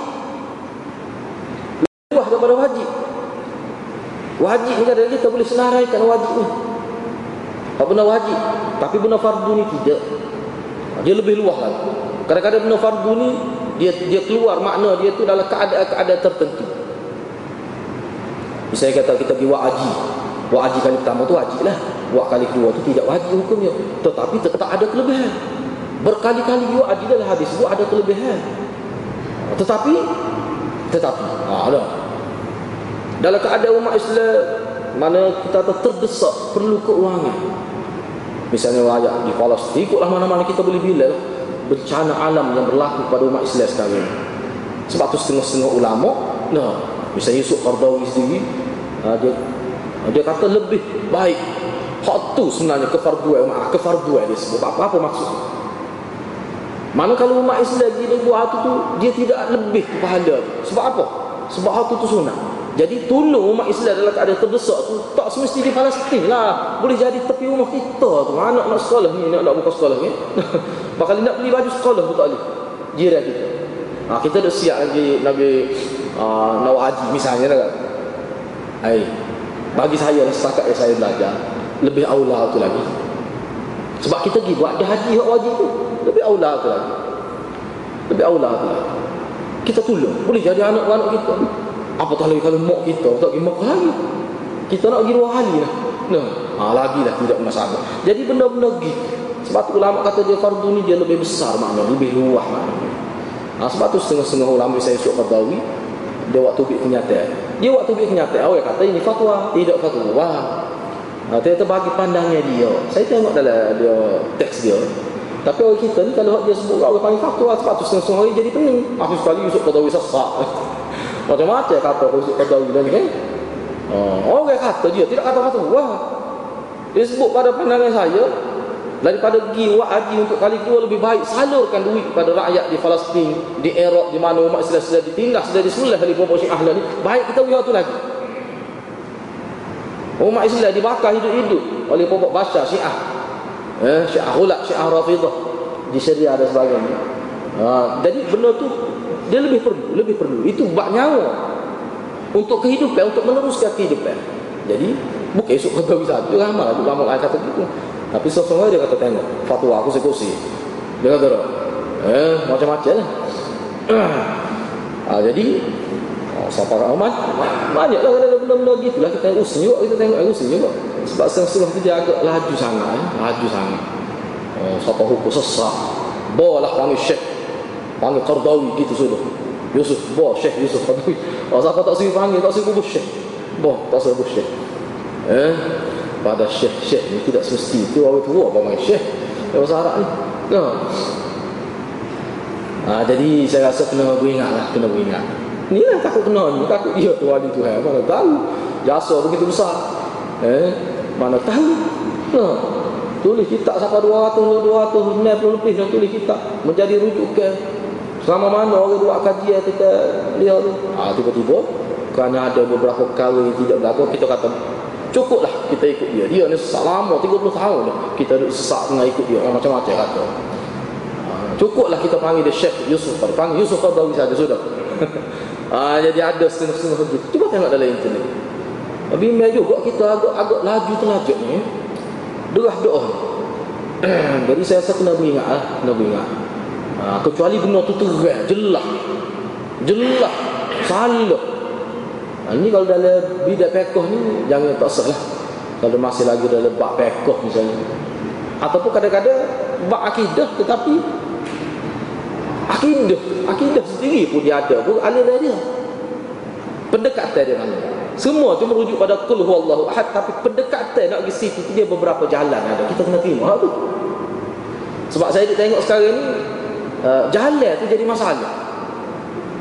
Lebih luas daripada wajib. Wajib ni kadang-kadang kita boleh senaraikan wajib ni. Benda wajib, tapi benda fardu ni tidak. Dia lebih luas lagi. Kadang-kadang benda fardu ni dia keluar makna dia tu dalam keadaan-keadaan tertentu. Misalnya kata kita pergi buat haji. Buat haji kali pertama tu wajib lah. Buat kali kedua tu tidak wajib hukumnya. Tetapi tetap ada kelebihan. Berkali-kali buat haji dalam hadis tu ada kelebihan. Tetapi ada. Dalam keadaan umat Islam mana kita terdesak perlu keuangan. Misalnya wajah di Palestin, ikutlah mana-mana kita boleh bila bencana alam yang berlaku pada umat Islam sekarang. Sebab tu setengah-setengah ulama, nah, misalnya Yusuf Qardawi sendiri, dia kata lebih baik hak tu sebenarnya kefarduan umat, kefarduan dia sebut. Apa maksudnya? Mana kalau umat Islam dia buat hak tu dia tidak lebih pahala. Sebab apa? Sebab hak tu sunat. Jadi tolong umat Islam dalam keadaan terdesak tu tak semesti di Palestin lah. Boleh jadi tepi rumah kita tu. Anak nak sekolah ni, nak buka sekolah ni. Bakal nak beli baju sekolah tu tak boleh. Jiran kita. Kita dah siap lagi Nawak Haji misalnya dah. Bagi saya setakat yang saya belajar, lebih aula tu lagi. Sebab kita pergi buat dah haji hak wajib tu. Lebih aula tu lagi. Kita tolong. Boleh jadi anak-anak kita. Apatah lagi kalau mak kita tak pergi mak lagi. Kita nak pergi dua hari lah. Lagilah tidak masalah. Jadi benda-benda gitu. Sebab tu ulama kata dia fardu ni dia lebih besar maknanya, lebih luas maknanya. Sebab tu setengah-setengah ulama saya Syuk Qardawi dia waktu bikin kenyataan. Dia waktu bikin kenyataan awal kata ini fatwa, tidak fatwa. Dia terbagi pandangnya dia. Saya tengok dalam dia teks dia. Tapi orang kita ni kalau dia sebut orang panggil fatwa, sebab tu setengah-setengah hari jadi pening. Akhir sekali Syuk Qardawi sesak. Macam-macam kata Yusuf Qardawi dan ni. Orang kata dia tidak kata-kata. Wah. Dia sebut pada pandangan saya daripada pergi buat haji untuk kali kedua lebih baik salurkan duit kepada rakyat di Palestin, di Iraq, di mana umat Islam sudah ditindas dari semula khalifah Syekh Ahlan ni. Baik kita buat tu lagi. Umat Islam dibakar hidup-hidup oleh pokok Bashar Syiah. Syiah Hulak, Syiah Rafidah di Syria dan sebagainya. Jadi benda tu dia lebih perlu. Itu bak nyawa untuk kehidupan, untuk meneruskan kehidupan. Jadi bukan esok kata bisa tu ramai ulama kata gitu. Tapi seorang dia kata tengok fatwa aku sekursi. Dia kata macam-macam lah. Jadi siapa orang amat banyaklah ada benda-benda gitulah kita urusin juga, kita tengok urusin juga. Sebab sesuatu tu dia agak laju sangat. Siapa hukum sesak. Bolah kami panggil Qardawi gitu sudah. Yusuf Bah Syekh Yusuf Qardawi. Siapa tak suruh panggil, tak suruh Syekh. Bah tak suruh Syekh. Pada Syekh ni tidak semesti tu orang tua panggil Syekh. Bahasa Arab ni. Jadi saya rasa kena beringat. Ni lah takut kena ni, takut dia tu wali Tuhan. Mana tahu jasa begitu besar. Mana tahu. Tulis kitab sampai 200 lebih yang tulis kitab menjadi rujukan. Selama mana orang buat kajian kita lihat tu. Tiba-tiba kerana ada beberapa perkara yang tidak berlaku, kita kata cukuplah kita ikut dia. Dia ni sesak lama 30 tahun dah. Kita duduk sesak dengan ikut dia macam-macam kata. Cukuplah kita panggil dia Syekh Yusuf. Panggil Yusuf Qardawi saja sudah. Jadi ada setengah-setengah begitu. Cuba tengok dalam internet. Tapi memang juga kita agak laju terlajak ni. Derah-derah. Jadi saya rasa kena beringat. Kecuali benda tu terang, jelas salah. Ini kalau dalam bidat pekoh ni jangan tak sah lah. Kalau masih lagi dalam bab pekoh misalnya, ataupun kadang-kadang bab akidah, tetapi akidah sendiri pun dia ada pun aliran dia, pendekatan dia mana. Semua tu merujuk pada qul huwallahu ahad, tapi pendekatan nak pergi situ dia beberapa jalan ada. Kita kena terima tu. Sebab saya tengok sekarang ni jalan tu jadi masalah.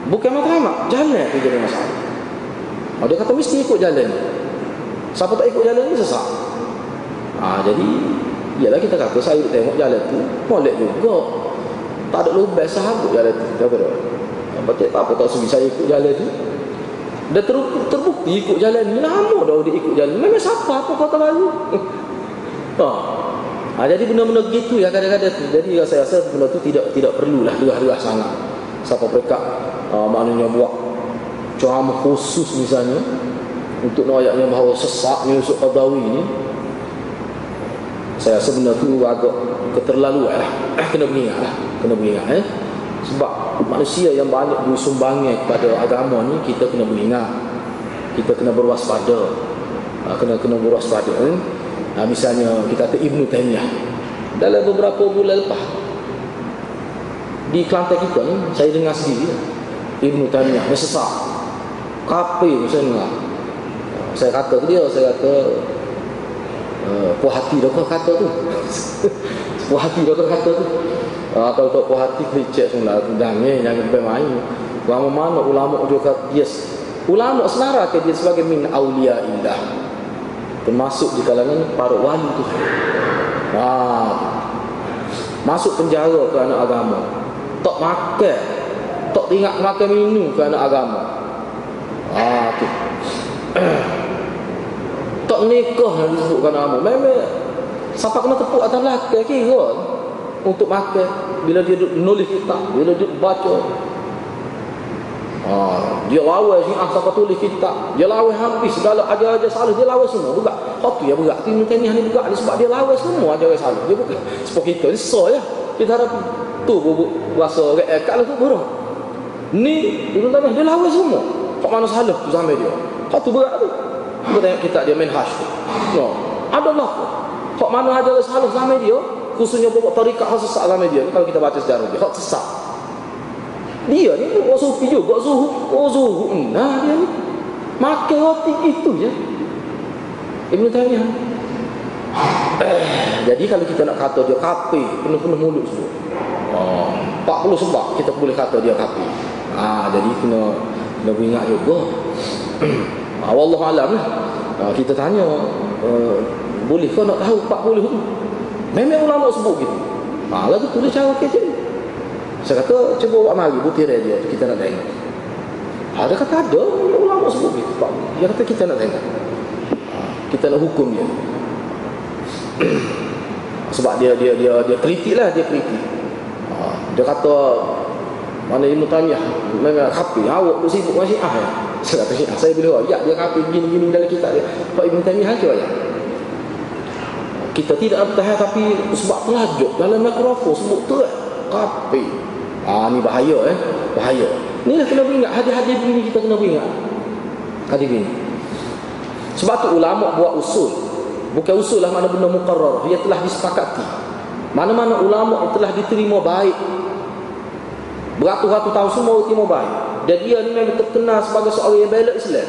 Bukan matlamat, jalan tu jadi masalah. Dia kata mesti ikut jalan ni. Siapa tak ikut jalan ni sesat. Jadi Ialah kita kata sayur tengok jalan tu molek juga, tak ada lubang sahabat jalan tu. Betul tak apa tak segi saya ikut jalan tu. Dia terbukti ikut jalan ni lama dah dia ikut jalan. Memang siapa apa kota baru. Jadi benda-benda gitu ya kadang-kadang tu. Jadi saya rasa benda tu tidak perlulah derah-derah sangat. Siapa mereka maknanya buat ceramah khusus misalnya untuk noyaknya bahawa sesaknya Yusuf Qardawi ni, saya rasa benda tu agak keterlaluan lah. Kena beringat. Sebab manusia yang banyak bersumbangan kepada agama ni, kita kena beringat, kita kena berwaspada, kena berwaspada. Misalnya kita kata Ibn Taymiyah, dalam beberapa bulan lepas di Kelantan kita ni, saya dengar sendiri Ibn Taymiyah sesak kafir. Saya kata puas hati dah kau kata tu. Kalau tak puas hati kena cek semula. Jangan bermain. Mana-mana ulama dia kata yes. Ulama selara ke dia sebagai min awliya illah, termasuk di kalangan para wali tu. Masuk penjara kerana agama, tak makan, tak ingat makan minum kerana agama. Tu tak nikah yang disebutkan nama. Memang siapa kena tepuk atas lelaki kira untuk makan. Bila dia duduk nulis kitab, bila dia baca, dia lawan Syiah. Siapa tulis kitab, dia lawan habis segala ajar-ajar salah. Dia lawan semua juga. Hoki yang berat ini juga sebab dia lawan semua ajar-ajar salah. Dia bukan sebab kita ni so ya. Kita harap tu rasa orang ekat lah tu buruk. Ni dia lawan semua. Kat mana salah tu sampai dia. Hak tu berat tu. Kau tengok kita dia main hash tu. Adalah hak mana ada salah sama dia, khususnya pokok tarikat hak sesak sama dia. Kalau kita baca sejarah dia, hak sesak. Dia ni buat sufi juga, zuhud. Dia ni makan roti itu je. Ibn Taymiyah. Jadi kalau kita nak kata dia kafir, penuh-penuh mulut semua. 40 sebab kita boleh kata dia kafir. Jadi kena ingat juga. Wallahu alam lah. Kita tanya boleh kau nak tahu 40 tu? Memang ulama sebut gitu. Malah tu tulis cara kerja. Saya kata cuba buat mari butir dia, kita nak tengok. Ada kata ada ulama sebut gitu. Dia kata kita nak tengok, kita nak hukum dia. Sebab dia kritik lah, dia kritik. Dia kata mana Ibn Taymiyah memang kafir. Awak tu sibuk dengan Syiah ya? Saya kata Syiah, saya boleh ayat dia kafir gini-gini dalam kitab dia. Pak Ibn Taymiyah tu ayat kita tidak bertahan, tapi sebab pelajuk dalam mikrofon sebut tu kafir. Ni bahaya bahaya. Ni lah kena beringat. Hadis-hadis begini kita kena beringat. Hadis begini. Sebab tu ulama buat usul. Bukan usul lah mana benda muqarrar, ia telah disepakati. Mana-mana ulama telah diterima baik beratus-ratus tahun semua ultima baik. Dan dia ni memang terkenal sebagai seorang yang bela Islam,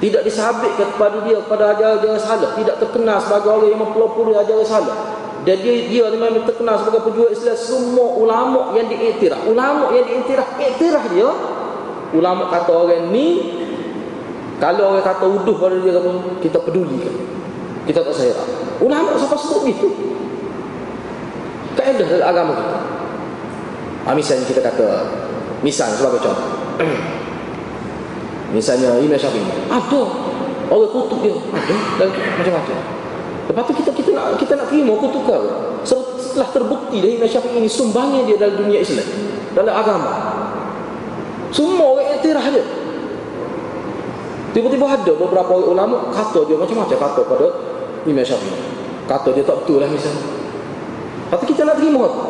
tidak disabitkan kepada dia pada ajaran-ajaran salah, tidak terkenal sebagai orang yang mempelopori ajaran salah. Dan dia ni memang terkenal sebagai pejuang Islam. Semua ulama yang diiktiraf, iktiraf dia, ulama kata orang ni kalau orang kata uduh pada dia, kita pedulikan, kita tak sayang. Ulama siapa sebut gitu? Kaedah dalam agama kita. Misalnya kita kata, misalnya sebagai contoh, misalnya Imam Syafi'i ada orang kutuk dia, ada dan macam-macam. Lepas tu kita nak terima kutuk dia setelah terbukti dari Imam Syafi'i ini sumbangnya dia dalam dunia Islam, dalam agama. Semua orang iktiraf dia. Tiba-tiba ada beberapa orang ulama kata dia macam-macam, kata pada Imam Syafi'i, kata dia tak betul lah misalnya. Lepas tu kita nak terima tu.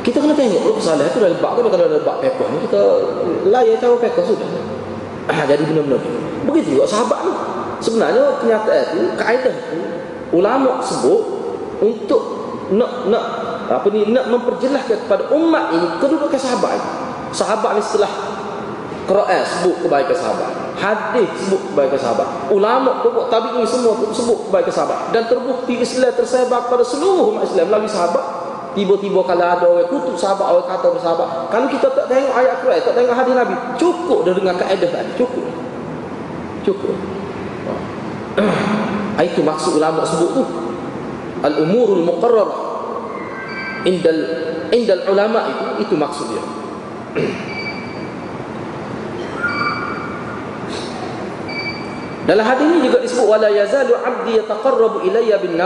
Kita kena tengok dulu kesalahan itu dalam bab. Kalau dalam bab pekoh ni kita layak tahu pekoh sudah. Jadi benar-benar begitu juga sahabat ni. Sebenarnya kenyataan tu, kaedah tu ulama sebut untuk nak memperjelaskan kepada umat ini kedudukan sahabat. Sahabat ni setelah Quran sebut kebaikan sahabat, hadis sebut kebaikan sahabat, ulama pokok tabi'in semua sebut kebaikan sahabat. Dan terbukti Islam tersebar pada seluruh umat Islam melalui sahabat. Tiba-tiba kalau ada orang kutuk sahabat, orang kata bersahabat, kalau kita tak tengok ayat Quran, tak tengok hadis Nabi, cukup dah dengan kaedah tadi. Cukup Itu maksud ulama sebut tu al-umurul muqarrarah indal ulama, itu maksud dia. Dalam hadis ini juga disebut wala yazalu 'abdi yataqarrabu ilayya bin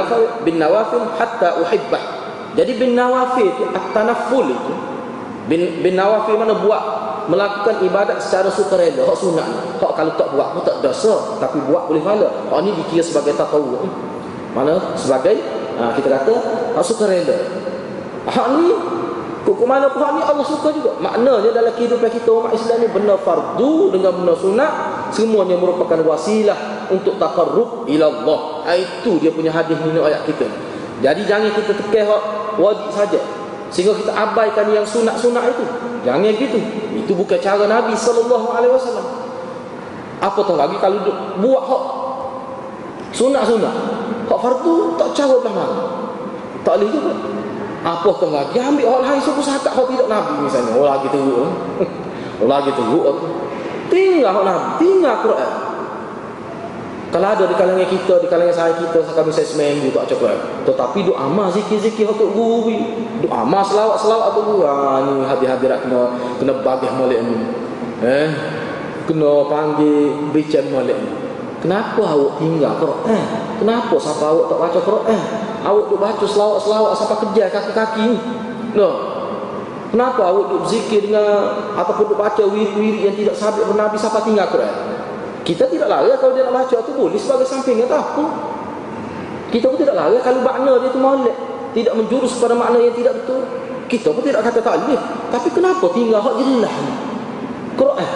nawafil hatta uhibbah. Jadi bin nawafil itu at-tanafful itu bin nawafil mana buat melakukan ibadat secara sukarela, hak sunat. Hak kalau tak buat pun tak dosa, tapi buat boleh pahala. Hak ni dikira sebagai tatawwu. Mana sebagai kita kata hak sukarela. Hak ni hukum mana pun hak ni Allah suka juga. Maknanya dalam kehidupan kita umat Islam ni benda fardu dengan benda sunat semuanya merupakan wasilah untuk taqarrub ila Allah. Itu dia punya hadis ni ayat kita. Jadi jangan kita tekan hak wajib saja sehingga kita abaikan yang sunat-sunat itu. Jangan gitu. Itu bukan cara Nabi SAW. Apatah lagi kalau duk buat hak sunat-sunat, hak fardu tak cara belah mana, tak boleh juga. Apatah lagi ambil hak lain sebab sahakat hak tidak Nabi misalnya. Oh lagi teruk, oh lagi teruk. Tinggal hak Nabi, tinggal Quran. Kalau ada di kalangan kita, di kalangan saya kita, kami saya seminggu tak cakap. Tetapi duk amal zikir-zikir hak guru ni, duk amal selawat-selawat hak guru. Ni habis-habis rak kena bagih molek ni. Kena panggil bicam molek ni. Kenapa awak tinggal Quran? Kenapa siapa awak tak baca Quran? Awak duk baca selawat-selawat siapa kerja kaki-kaki ni. No. Kenapa awak duk zikir dengan ataupun duk baca wirid-wirid yang tidak sabit Nabi siapa tinggal Quran? Kita tidak larang kalau dia nak baca tu boleh sebagai sampingan tahu. Kita pun tidak larang kalau makna dia tu molek, tidak menjurus kepada makna yang tidak betul. Kita pun tidak kata tak boleh. Tapi kenapa tinggal hak jelah ni? Quran.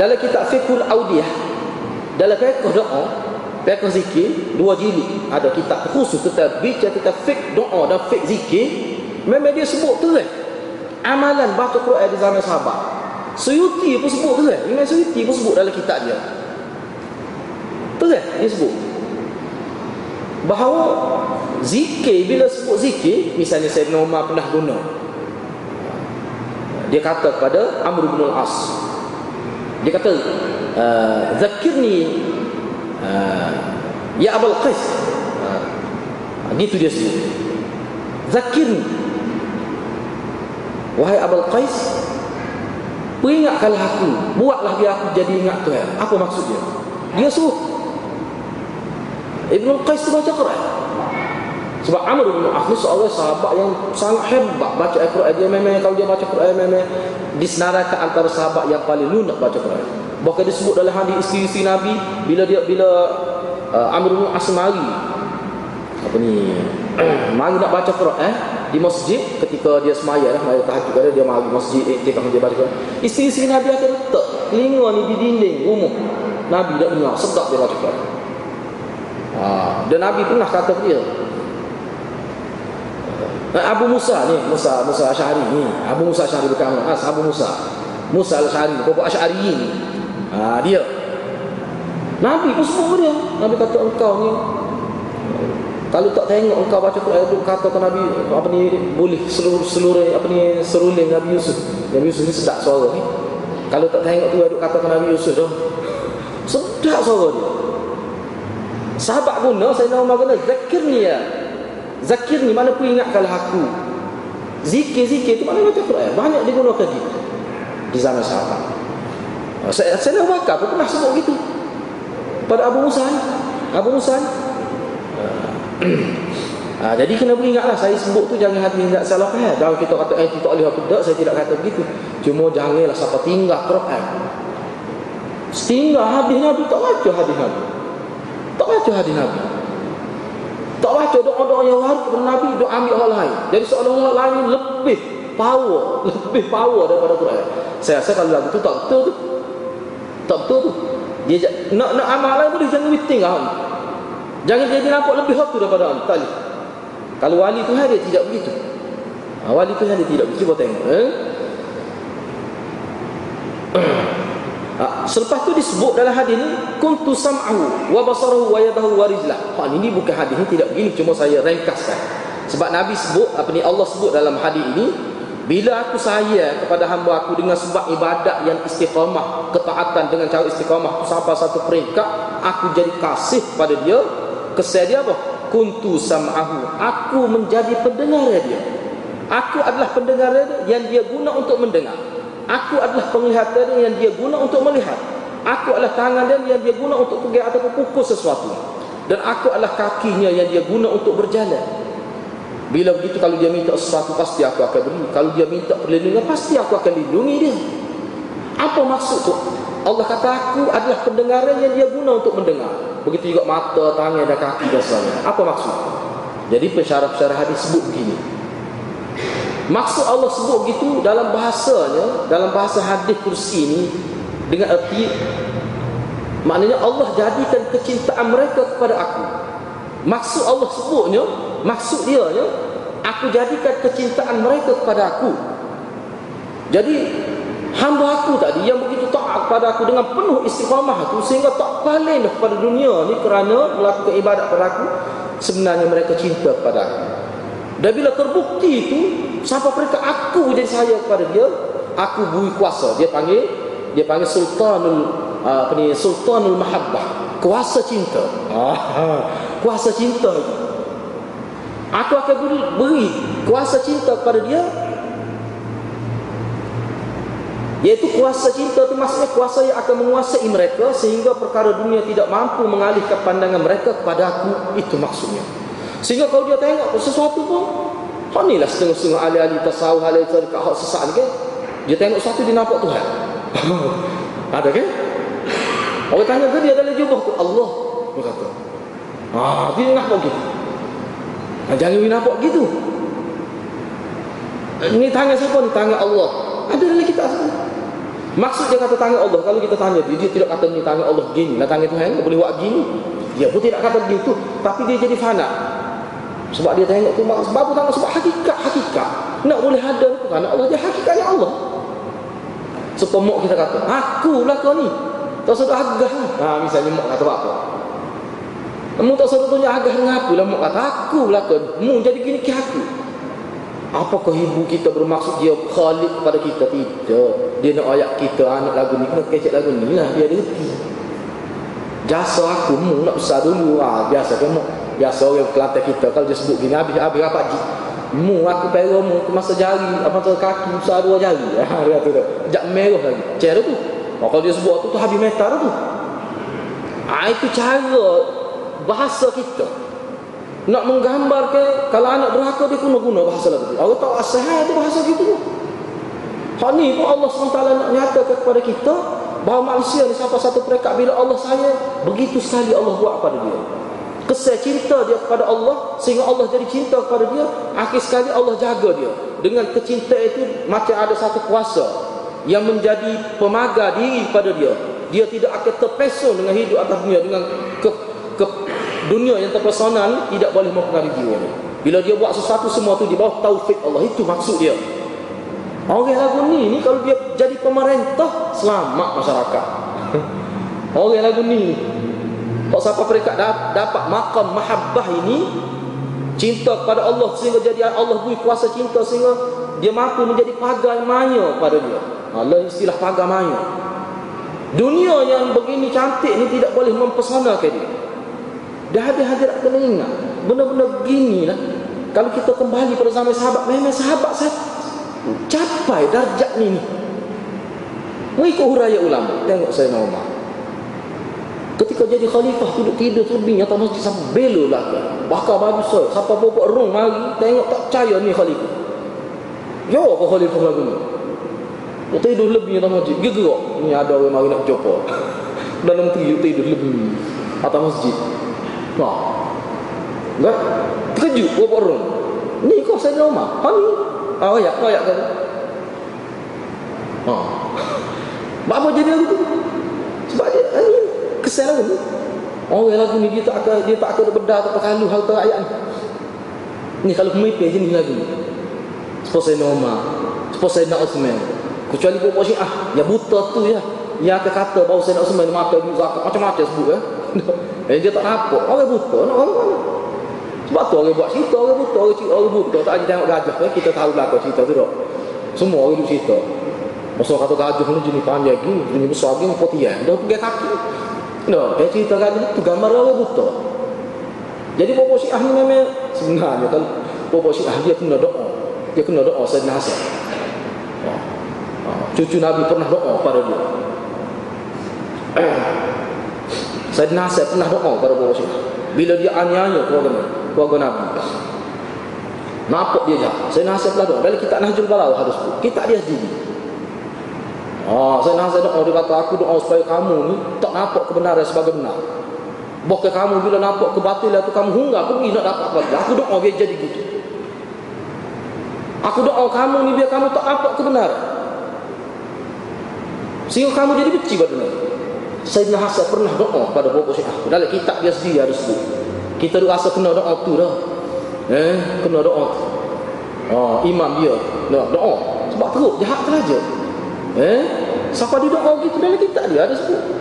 Dalam kitab Fiqhul Audiyah, dalam fiqh doa, fiqh zikir, 2 jilid. Ada kitab khusus tentang bicara tentang fiqh doa dan fiqh zikir. Memang dia sebut terang amalan baca Quran di zaman sahabat. Suyuti pun sebut tu kan? Imam Suyuti pun sebut dalam kitab dia tu kan? Dia sebut bahawa zikir, bila sebut zikir, misalnya Sayyidina Umar pernah guna, dia kata kepada Amr bin Al-As, dia kata zakirni ya Abul Qais, gitu dia sebut, zakirni wahai Abul Qais, peringatkanlah aku, buatlah biar aku jadi ingat Tuhan. Apa maksud dia? Dia suruh Ibn Qais baca Quran. Sebab Amr bin Auf seorang sahabat yang sangat hebat baca Al-Quran. Dia memang kalau dia baca Quran memang disenaraikan antara sahabat yang paling lunak baca Quran. Bahkan disebut dalam hadis isteri-isteri Nabi bila Amr bin Auf mari mari nak baca Quran di masjid, ketika dia sembahyang sembahyang tahajud dia mari masjid iktikaf dia baca Quran. Isteri-isteri Nabi akan letak telinga ni di dinding rumah Nabi, tak dengar sedap dia baca Quran. Dan Nabi pernah kata dia, Abu Musa Asy'ari ni, Abu Musa Asy'ari bukan Abu Musa, Musa Al-Asy'ari, pokok Asy'ari ni. Dia Nabi pun sebut dia. Nabi kata engkau ni kalau tak tengok engkau baca Quran itu, kata ke Nabi boleh seruling Nabi Yusuf. Nabi Yusuf ni sedap suara ni. Kalau tak tengok tu aduk kata ke Nabi Yusuf tu. Sedap suara dia. Sahabat guna, Sayyidina Umar guna zakirni ya. Zakirni mana pun ingatkanlah aku. Zikir-zikir tu mana baca Quran. Banyak digunakan di zaman sahabat. Sayyidina Umar pun pernah sebut gitu pada Abu Musa ni. Jadi kena beringatlah. Saya sebut tu jangan hati tidak salah faham. Kalau kita kata itu tak boleh, aku tak, saya tidak kata begitu. Cuma janganlah siapa tinggal Quran. Setinggal hadis Nabi, tak baca hadis Nabi. Tak baca doa-doa yang waris Nabi, doa ambil orang lain. Jadi seolah-olah lain lebih power daripada Quran. Saya rasa kalau lagu tu tak betul tu. Dia nak amal lain boleh, jangan tinggal. Jangan jadi nampak lebih hak tu daripada orang. Tak boleh. Kalau wali Tuhan dia tidak begitu. Wali Tuhan dia tidak begitu. Cuba tengok. Selepas tu disebut dalam hadis ni, kuntu sam'ahu wa basarahu wa yadahu wa rijlah. Hak ni bukan hadis ni, tidak begini. Cuma saya ringkaskan. Sebab Nabi sebut Allah sebut dalam hadis ini, Bila aku sayang kepada hamba aku dengan sebab ibadat yang istiqamah, ketaatan dengan cara istiqamah, aku sampai satu peringkat, aku jadi kasih pada dia. Kesan dia apa? Kuntu sam'ahu, aku menjadi pendengar dia. Aku adalah pendengar dia yang dia guna untuk mendengar. Aku adalah penglihatan dia yang dia guna untuk melihat. Aku adalah tangan dia yang dia guna untuk pergi atau pukul sesuatu. Dan aku adalah kakinya yang dia guna untuk berjalan. Bila begitu, kalau dia minta sesuatu, pasti aku akan beri. Kalau dia minta perlindungan, pasti aku akan lindungi dia. Apa maksud tu? Allah kata aku adalah pendengaran yang dia guna untuk mendengar. Begitu juga mata, tangan dan kaki dasarnya. Apa maksud? Jadi pensyarah-pensyarah hadis sebut begini. Maksud Allah sebut begitu dalam bahasanya, dalam bahasa hadis kursi ini, dengan erti maknanya Allah jadikan kecintaan mereka kepada aku. Maksud Allah sebutnya, maksud dia ya, aku jadikan kecintaan mereka kepada aku. Jadi hamba aku tadi yang begitu taat kepada aku dengan penuh istiqamah aku, sehingga tak paling kepada dunia ni kerana melakukan ibadat kepada aku, sebenarnya mereka cinta kepada aku. Dan bila terbukti itu, sampai mereka aku jadi saya kepada dia, aku beri kuasa. Dia panggil Sultanul Mahabbah, kuasa cinta. Kuasa cinta itu. Aku akan beri kuasa cinta kepada dia, iaitu kuasa cinta itu maksudnya kuasa yang akan menguasai mereka sehingga perkara dunia tidak mampu mengalihkan pandangan mereka kepada aku. Itu maksudnya. Sehingga kalau dia tengok sesuatu pun, hak ni lah setengah-setengah ahli-ahli tasawuf, ahli-ahli hak sesat ni kan, dia tengok sesuatu dia nampak Tuhan. Ada kan? Orang tanya ke dia dalam jubah tu, Allah berkata. Dia nampak gitu. Jangan we nampak gitu. Ini tangan siapa ni? Tangan Allah. Ada dalam kitab sana. Maksud dia kata tangan Allah. Kalau kita tanya dia, dia tidak kata ni tangan Allah gini, lah tangan Tuhan tak boleh buat gini. Dia pun tidak kata begitu, tapi dia jadi fana. Sebab dia tengok tu sebab apa tangan, sebab hakikat. Nak boleh ada tu kan Allah, dia hakikatnya Allah. Sepemok kita kata, aku lah kau ni. Tak sedar agah. Misalnya mak kata apa? Mu tak suruh tunjuk agak dengan aku lah. Mu kata aku belakang, mu jadi gini ke aku. Apakah ibu kita bermaksud dia khalik kepada kita? Tidak. Dia nak ayak kita, anak lagu ni, kena kecek lagu ni lah. Dia ada hati. Jasa aku, mu nak besar dulu. Biasa kan mu? Biasa orang Kelantan kita, kalau dia sebut gini, habis rapat je. Mu, aku perah mu, masa jari, masa kaki, besar dua jari. Dia kata, jak merah lagi. Cara tu. Kalau dia sebut tu habis metal tu. Itu cara bahasa kita nak menggambarkan kalau anak derhaka dia guna bahasa lagu tu. Orang tahu asal dia bahasa gitu tu. Hak ni pun Allah SWT nak nyatakan kepada kita bahawa manusia ni sampai satu peringkat bila Allah sayang, begitu sekali Allah buat kepada dia. Kesan cinta dia kepada Allah sehingga Allah jadi cinta kepada dia. Akhir sekali Allah jaga dia. Dengan kecintaan itu macam ada satu kuasa yang menjadi pemagar diri kepada dia. Dia tidak akan terpesong dengan hidup atas dunia, dengan dunia yang terpersonal tidak boleh mempengaruhi jiwa dia. Bila dia buat sesuatu, semua tu di bawah taufik Allah. Itu maksud dia. Orang lagu ni kalau dia jadi pemerintah, selamat masyarakat. Orang lagu ni tak siapa peringkat dapat maqam mahabbah ini, cinta kepada Allah sehingga jadi Allah beri kuasa cinta sehingga dia mampu menjadi pagar maya pada dia. Allah istilah pagar maya. Dunia yang begini cantik ni tidak boleh mempersonakan dia. Dah hadirat kena ingat benda-benda begini lah. Kalau kita kembali pada zaman sahabat, memang sahabat capai darjat ni. Mengikut huraian ulama, tengok Sayyidina Umar ketika jadi khalifah, duduk tidur terbing atas masjid sampai bela lah kan. Bakar baju saya, siapa bawa rung mari, tengok tak percaya ni khalifah. Ya ke khalifah lagu ni? Dia tidur lebih atas masjid, dia gerak. Ni ada orang mari nak berjumpa dalam tidur, tidur lebih atas masjid. Enggak terkejut buat orang. Ni kau Sayyidina Umar. Ha ni. Royak kan. Apa jadi lagu tu? Sebab dia ni kesal lagu ni. Orang lagu ni dia tak akan berdah tak perlu hal tu ayat ni. Ni kalau pemimpin jenis lagu ni. Seperti Sayyidina Umar, seperti Sayyidina Uthman. Kecuali buat Syiah, yang buta tu ya. Yang akan kata bahawa Sayyidina Uthman mata dia zakat macam-macam sebut ya. Dia tak nampak, orang buta nak orang mana. Sebab tu orang buat cerita orang buta, orang buta tak ada tengok gajah. Kita tahu belakang cerita tu tak. Semua orang duduk cerita. Masa kata gajah ni jenis panjang gini, jenis besar gini, potian. Dah pegang kaki. No, dia cerita gajah ni tu gambar orang buta. Jadi Bapak Syiah ni memang sebenarnya kalau Bapak Syiah dia kena doa. Dia kena doa Sayyidina Hasan. Cucu Nabi pernah doa pada dia. Sayyidina Hasan pernah doa pada Bapak Syiah. Bila dia aniaya keluarga Nabi, nampak dia jahat. Sayyidina Hasan pernah doa. Dari kitab Nahjul Balagh harus pun. Kitab dia sendiri. Sayyidina Hasan doa, dia kata, aku doa supaya kamu ni tak nampak kebenaran sebagai benar. Bahkan kamu bila nampak kebatilan tu kamu hunggah, aku nak dapat kebatilan. Aku doa biar jadi gitu. Aku doa kamu ni biar kamu tak nampak kebenaran, sehingga kamu jadi benci pada dunia. Sayyidina Hasan pernah doa pada Bapak Syiah. Dalam kitab dia sendiri harus sebut. Kita rasa kena doa tu dah. Kena doa tu. Imam dia nak doa sebab teruk jahat saja. Siapa dia doa gitu dalam kitab dia ada sebut.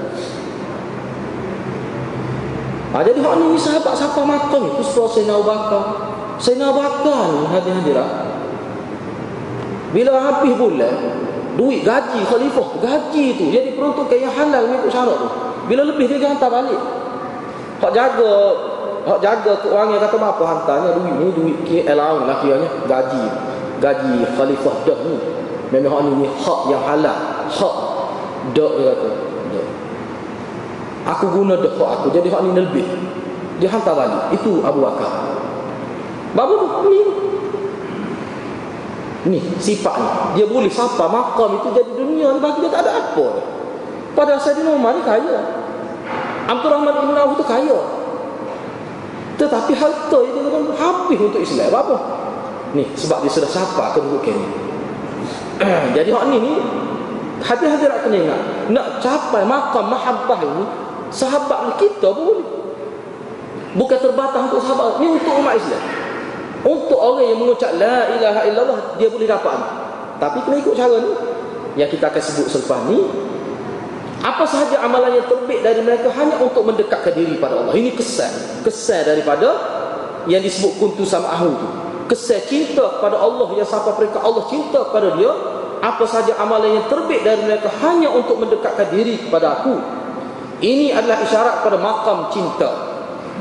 Jadi hak ni sahabat siapa matang itu surah Sayyidina Abu Bakar. Sayyidina Abu Bakar ni hadir-hadirah. Bila habis bulan, duit gaji khalifah, gaji tu dia diperuntukkan yang halal mengikut syarat tu. Bila lebih dia hantar balik. Hak jaga keuangan kata apa hantarnya duit ni duit KLAU lah kiranya gaji khalifah dah ni. Memang ni hak yang halal. Hak dak dia kata. Dok. Aku guna dak hak aku. Jadi hak ni lebih. Dia hantar balik. Itu Abu Bakar. Babu ni. Ni sifat ni. Dia boleh sampai makam itu jadi dunia ni bagi dia tak ada apa. Padahal Saidina Umar ni kaya. Abdul Rahman Ibn Auf tu kaya. Tetapi harta dia kan habis untuk Islam. Apa? Ni sebab dia sudah sampai kedudukan ni. Jadi hak ni hadirat kena ingat. Nak capai makam mahabbah ni, sahabat kita pun boleh. Bukan terbatas untuk sahabat, ni untuk umat Islam. Untuk orang yang mengucap la ilaha illallah, dia boleh dapat ni. Tapi kena ikut cara ni yang kita akan sebut selepas ni. Apa sahaja amalan yang terbit dari mereka hanya untuk mendekatkan diri pada Allah. Ini kesan daripada yang disebut kuntu sam'ahu tu. Kesan cinta kepada Allah yang sampai mereka Allah cinta kepada dia. Apa sahaja amalan yang terbit dari mereka hanya untuk mendekatkan diri kepada aku. Ini adalah isyarat pada makam cinta,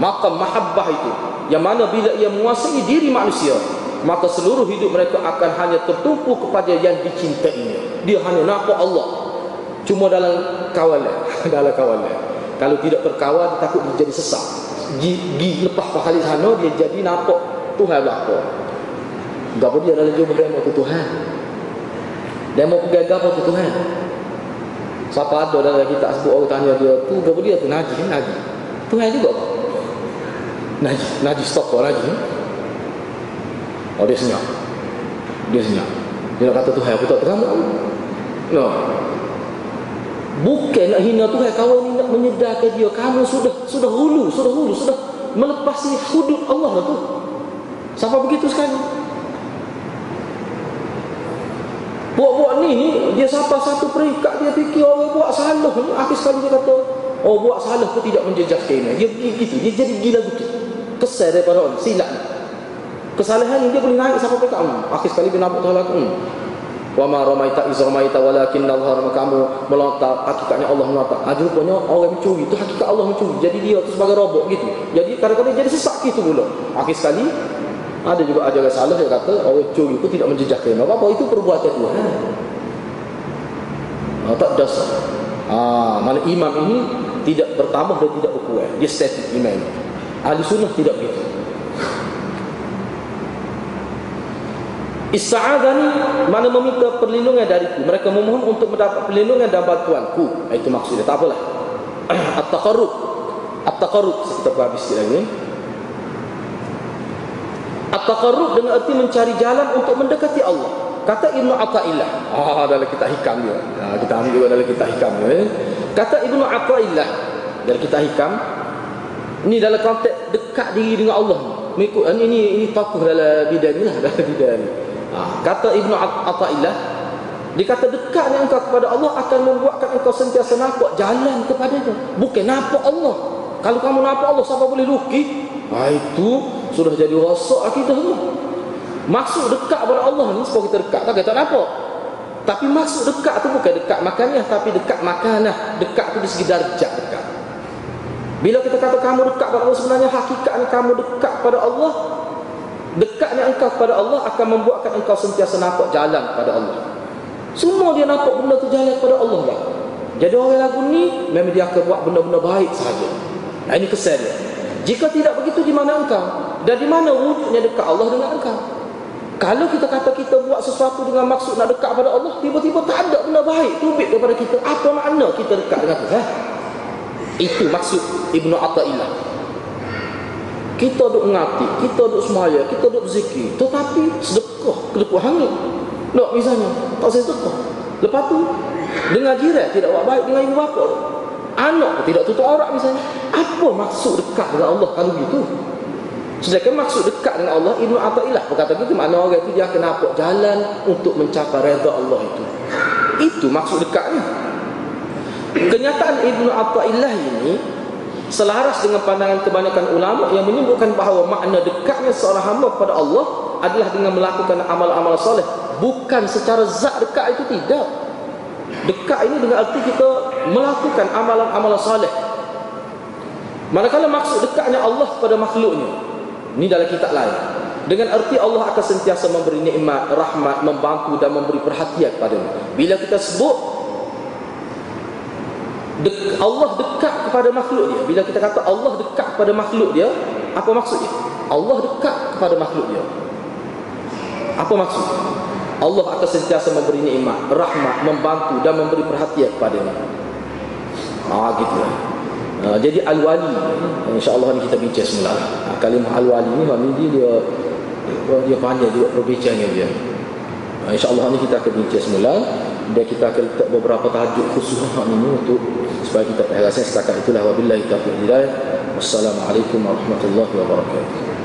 makam mahabbah itu, yang mana bila ia menguasai diri manusia, maka seluruh hidup mereka akan hanya tertumpu kepada yang dicintainya. Dia hanya nampak Allah, cuma dalam kawalan. Dalam kawalan. Kalau tidak terkawal, takut dia jadi sesak. Gigi lepas pahala sana, dia jadi nampak Tuhan belaka. Gapo dia dalam jumpa demo tu Tuhan. Demo pegang gapo tu Tuhan. Siapa ada dalam kita sebut orang tanya dia tu gapo dia tu najis. Tuhan juga apa? Najis stop orang lagi. Oh dia senyap. Dia nak kata Tuhan aku tak terima. No. Bukan nak hina Tuhan, kawan ni nak menyedarkan dia. Kamu sudah hulu, sudah melepasi hudud Allah dah tu. Siapa begitu sekali? Buat-buat ni, dia sampai satu peringkat, dia fikir orang buat salah ni, akhir sekali dia kata, oh buat salah pun tidak menjejak kena. Dia pergi gitu, dia jadi gila gitu. Kesal daripada orang, silap ni. Kesalahan ni dia boleh naik sampai peringkat ni. Akhir sekali dia nampak tolak ni. Wa ma ramaita iz ramaita walakin Allah kamu melontar, hakikatnya Allah melontar. Rupanya orang mencuri tu hakikat Allah mencuri. Jadi dia tu sebagai robot gitu. Jadi kadang-kadang jadi sesak gitu pula. Akhir sekali ada juga ajaran salah yang kata orang curi itu tidak menjejakkan. Apa-apa itu perbuatan Tuhan. Tak dasar. Mana imam ini tidak bertambah dan tidak berkurang. Dia statik imam. Ahli sunnah tidak begitu. Ista'adzah ni mana meminta perlindungan dariku. Mereka memohon untuk mendapat perlindungan dan bantuanku. Itu maksudnya. Tak apalah. At-taqarrub. Kita habis sikit lagi. At-taqarrub dengan erti mencari jalan untuk mendekati Allah. Kata Ibnu Athaillah. Dalam kitab Hikam dia. Kita ambil juga dalam kitab Hikam dia. Kata Ibnu Athaillah dalam kitab Hikam. Ini dalam konteks dekat diri dengan Allah. Mengikut ini tokoh dalam bidang ni lah, dalam bidang ni. Kata Ibnu Athaillah, dia kata dekatnya engkau kepada Allah akan membuatkan engkau sentiasa nampak jalan kepadanya. Bukan nampak Allah. Kalau kamu nampak Allah, siapa boleh lukis? Itu sudah jadi rosak akidah tu. Maksud dekat pada Allah ni sebab kita dekat, tak kata nampak. Tapi maksud dekat tu bukan dekat makannya, tapi dekat makanah. Dekat tu di segi darjat dekat. Bila kita kata kamu dekat pada Allah, sebenarnya hakikatnya kamu dekat pada Allah. Dekatnya engkau kepada Allah akan membuatkan engkau sentiasa nampak jalan kepada Allah. Semua dia nampak benda tu jalan kepada Allah lah. Jadi orang lagu ni memang dia akan buat benda-benda baik sahaja. Nah, ini kesan dia. Jika tidak begitu, di mana engkau? Dan di mana wujudnya dekat Allah dengan engkau? Kalau kita kata kita buat sesuatu dengan maksud nak dekat pada Allah, tiba-tiba tak ada benda baik terbit daripada kita, apa makna kita dekat dengan Tuhan? Itu maksud Ibnu Athaillah. Kita duduk mengatik, kita duduk semaya, kita duduk berzikir, tetapi sedekah kedekut hangit. Dok misalnya, tak sedekah. Lepas tu dengan jiran tidak buat baik, dengan ibu bapa, anak tidak tutup aurat misalnya. Apa maksud dekat dengan Allah kalau begitu? Sedangkan maksud dekat dengan Allah, Ibnu Athaillah berkata gitu, makna orang itu dia kena nampak jalan untuk mencapai redha Allah itu. Itu maksud dekatnya. Kenyataan Ibnu Athaillah ini selaras dengan pandangan kebanyakan ulama yang menyebutkan bahawa makna dekatnya seorang hamba kepada Allah adalah dengan melakukan amal-amal soleh. Bukan secara zat dekat itu, tidak. Dekat ini dengan arti kita melakukan amalan-amalan soleh. Manakala maksud dekatnya Allah kepada makhluknya, ini dalam kitab lain, dengan arti Allah akan sentiasa memberi nikmat, rahmat, membantu dan memberi perhatian kepadanya. Bila kita sebut Allah dekat kepada makhluk dia, bila kita kata Allah dekat kepada makhluk dia, apa maksudnya? Allah dekat kepada makhluk dia, apa maksud? Allah akan sentiasa memberi nikmat, rahmat, membantu dan memberi perhatian kepadanya. Gitu lah. Jadi Al-Wali, insya-Allah ni kita bincang semula. Kalimah Al-Wali ni maknanya dia panjang juga perbincangan dia. Insya-Allah ni kita akan bincang semula. Dan kita akan letak beberapa tajuk khusus ini untuk supaya kita tak rasa. Setakat itulah, wabillahi taufiq wal hidayah. Wassalamualaikum warahmatullahi wabarakatuh.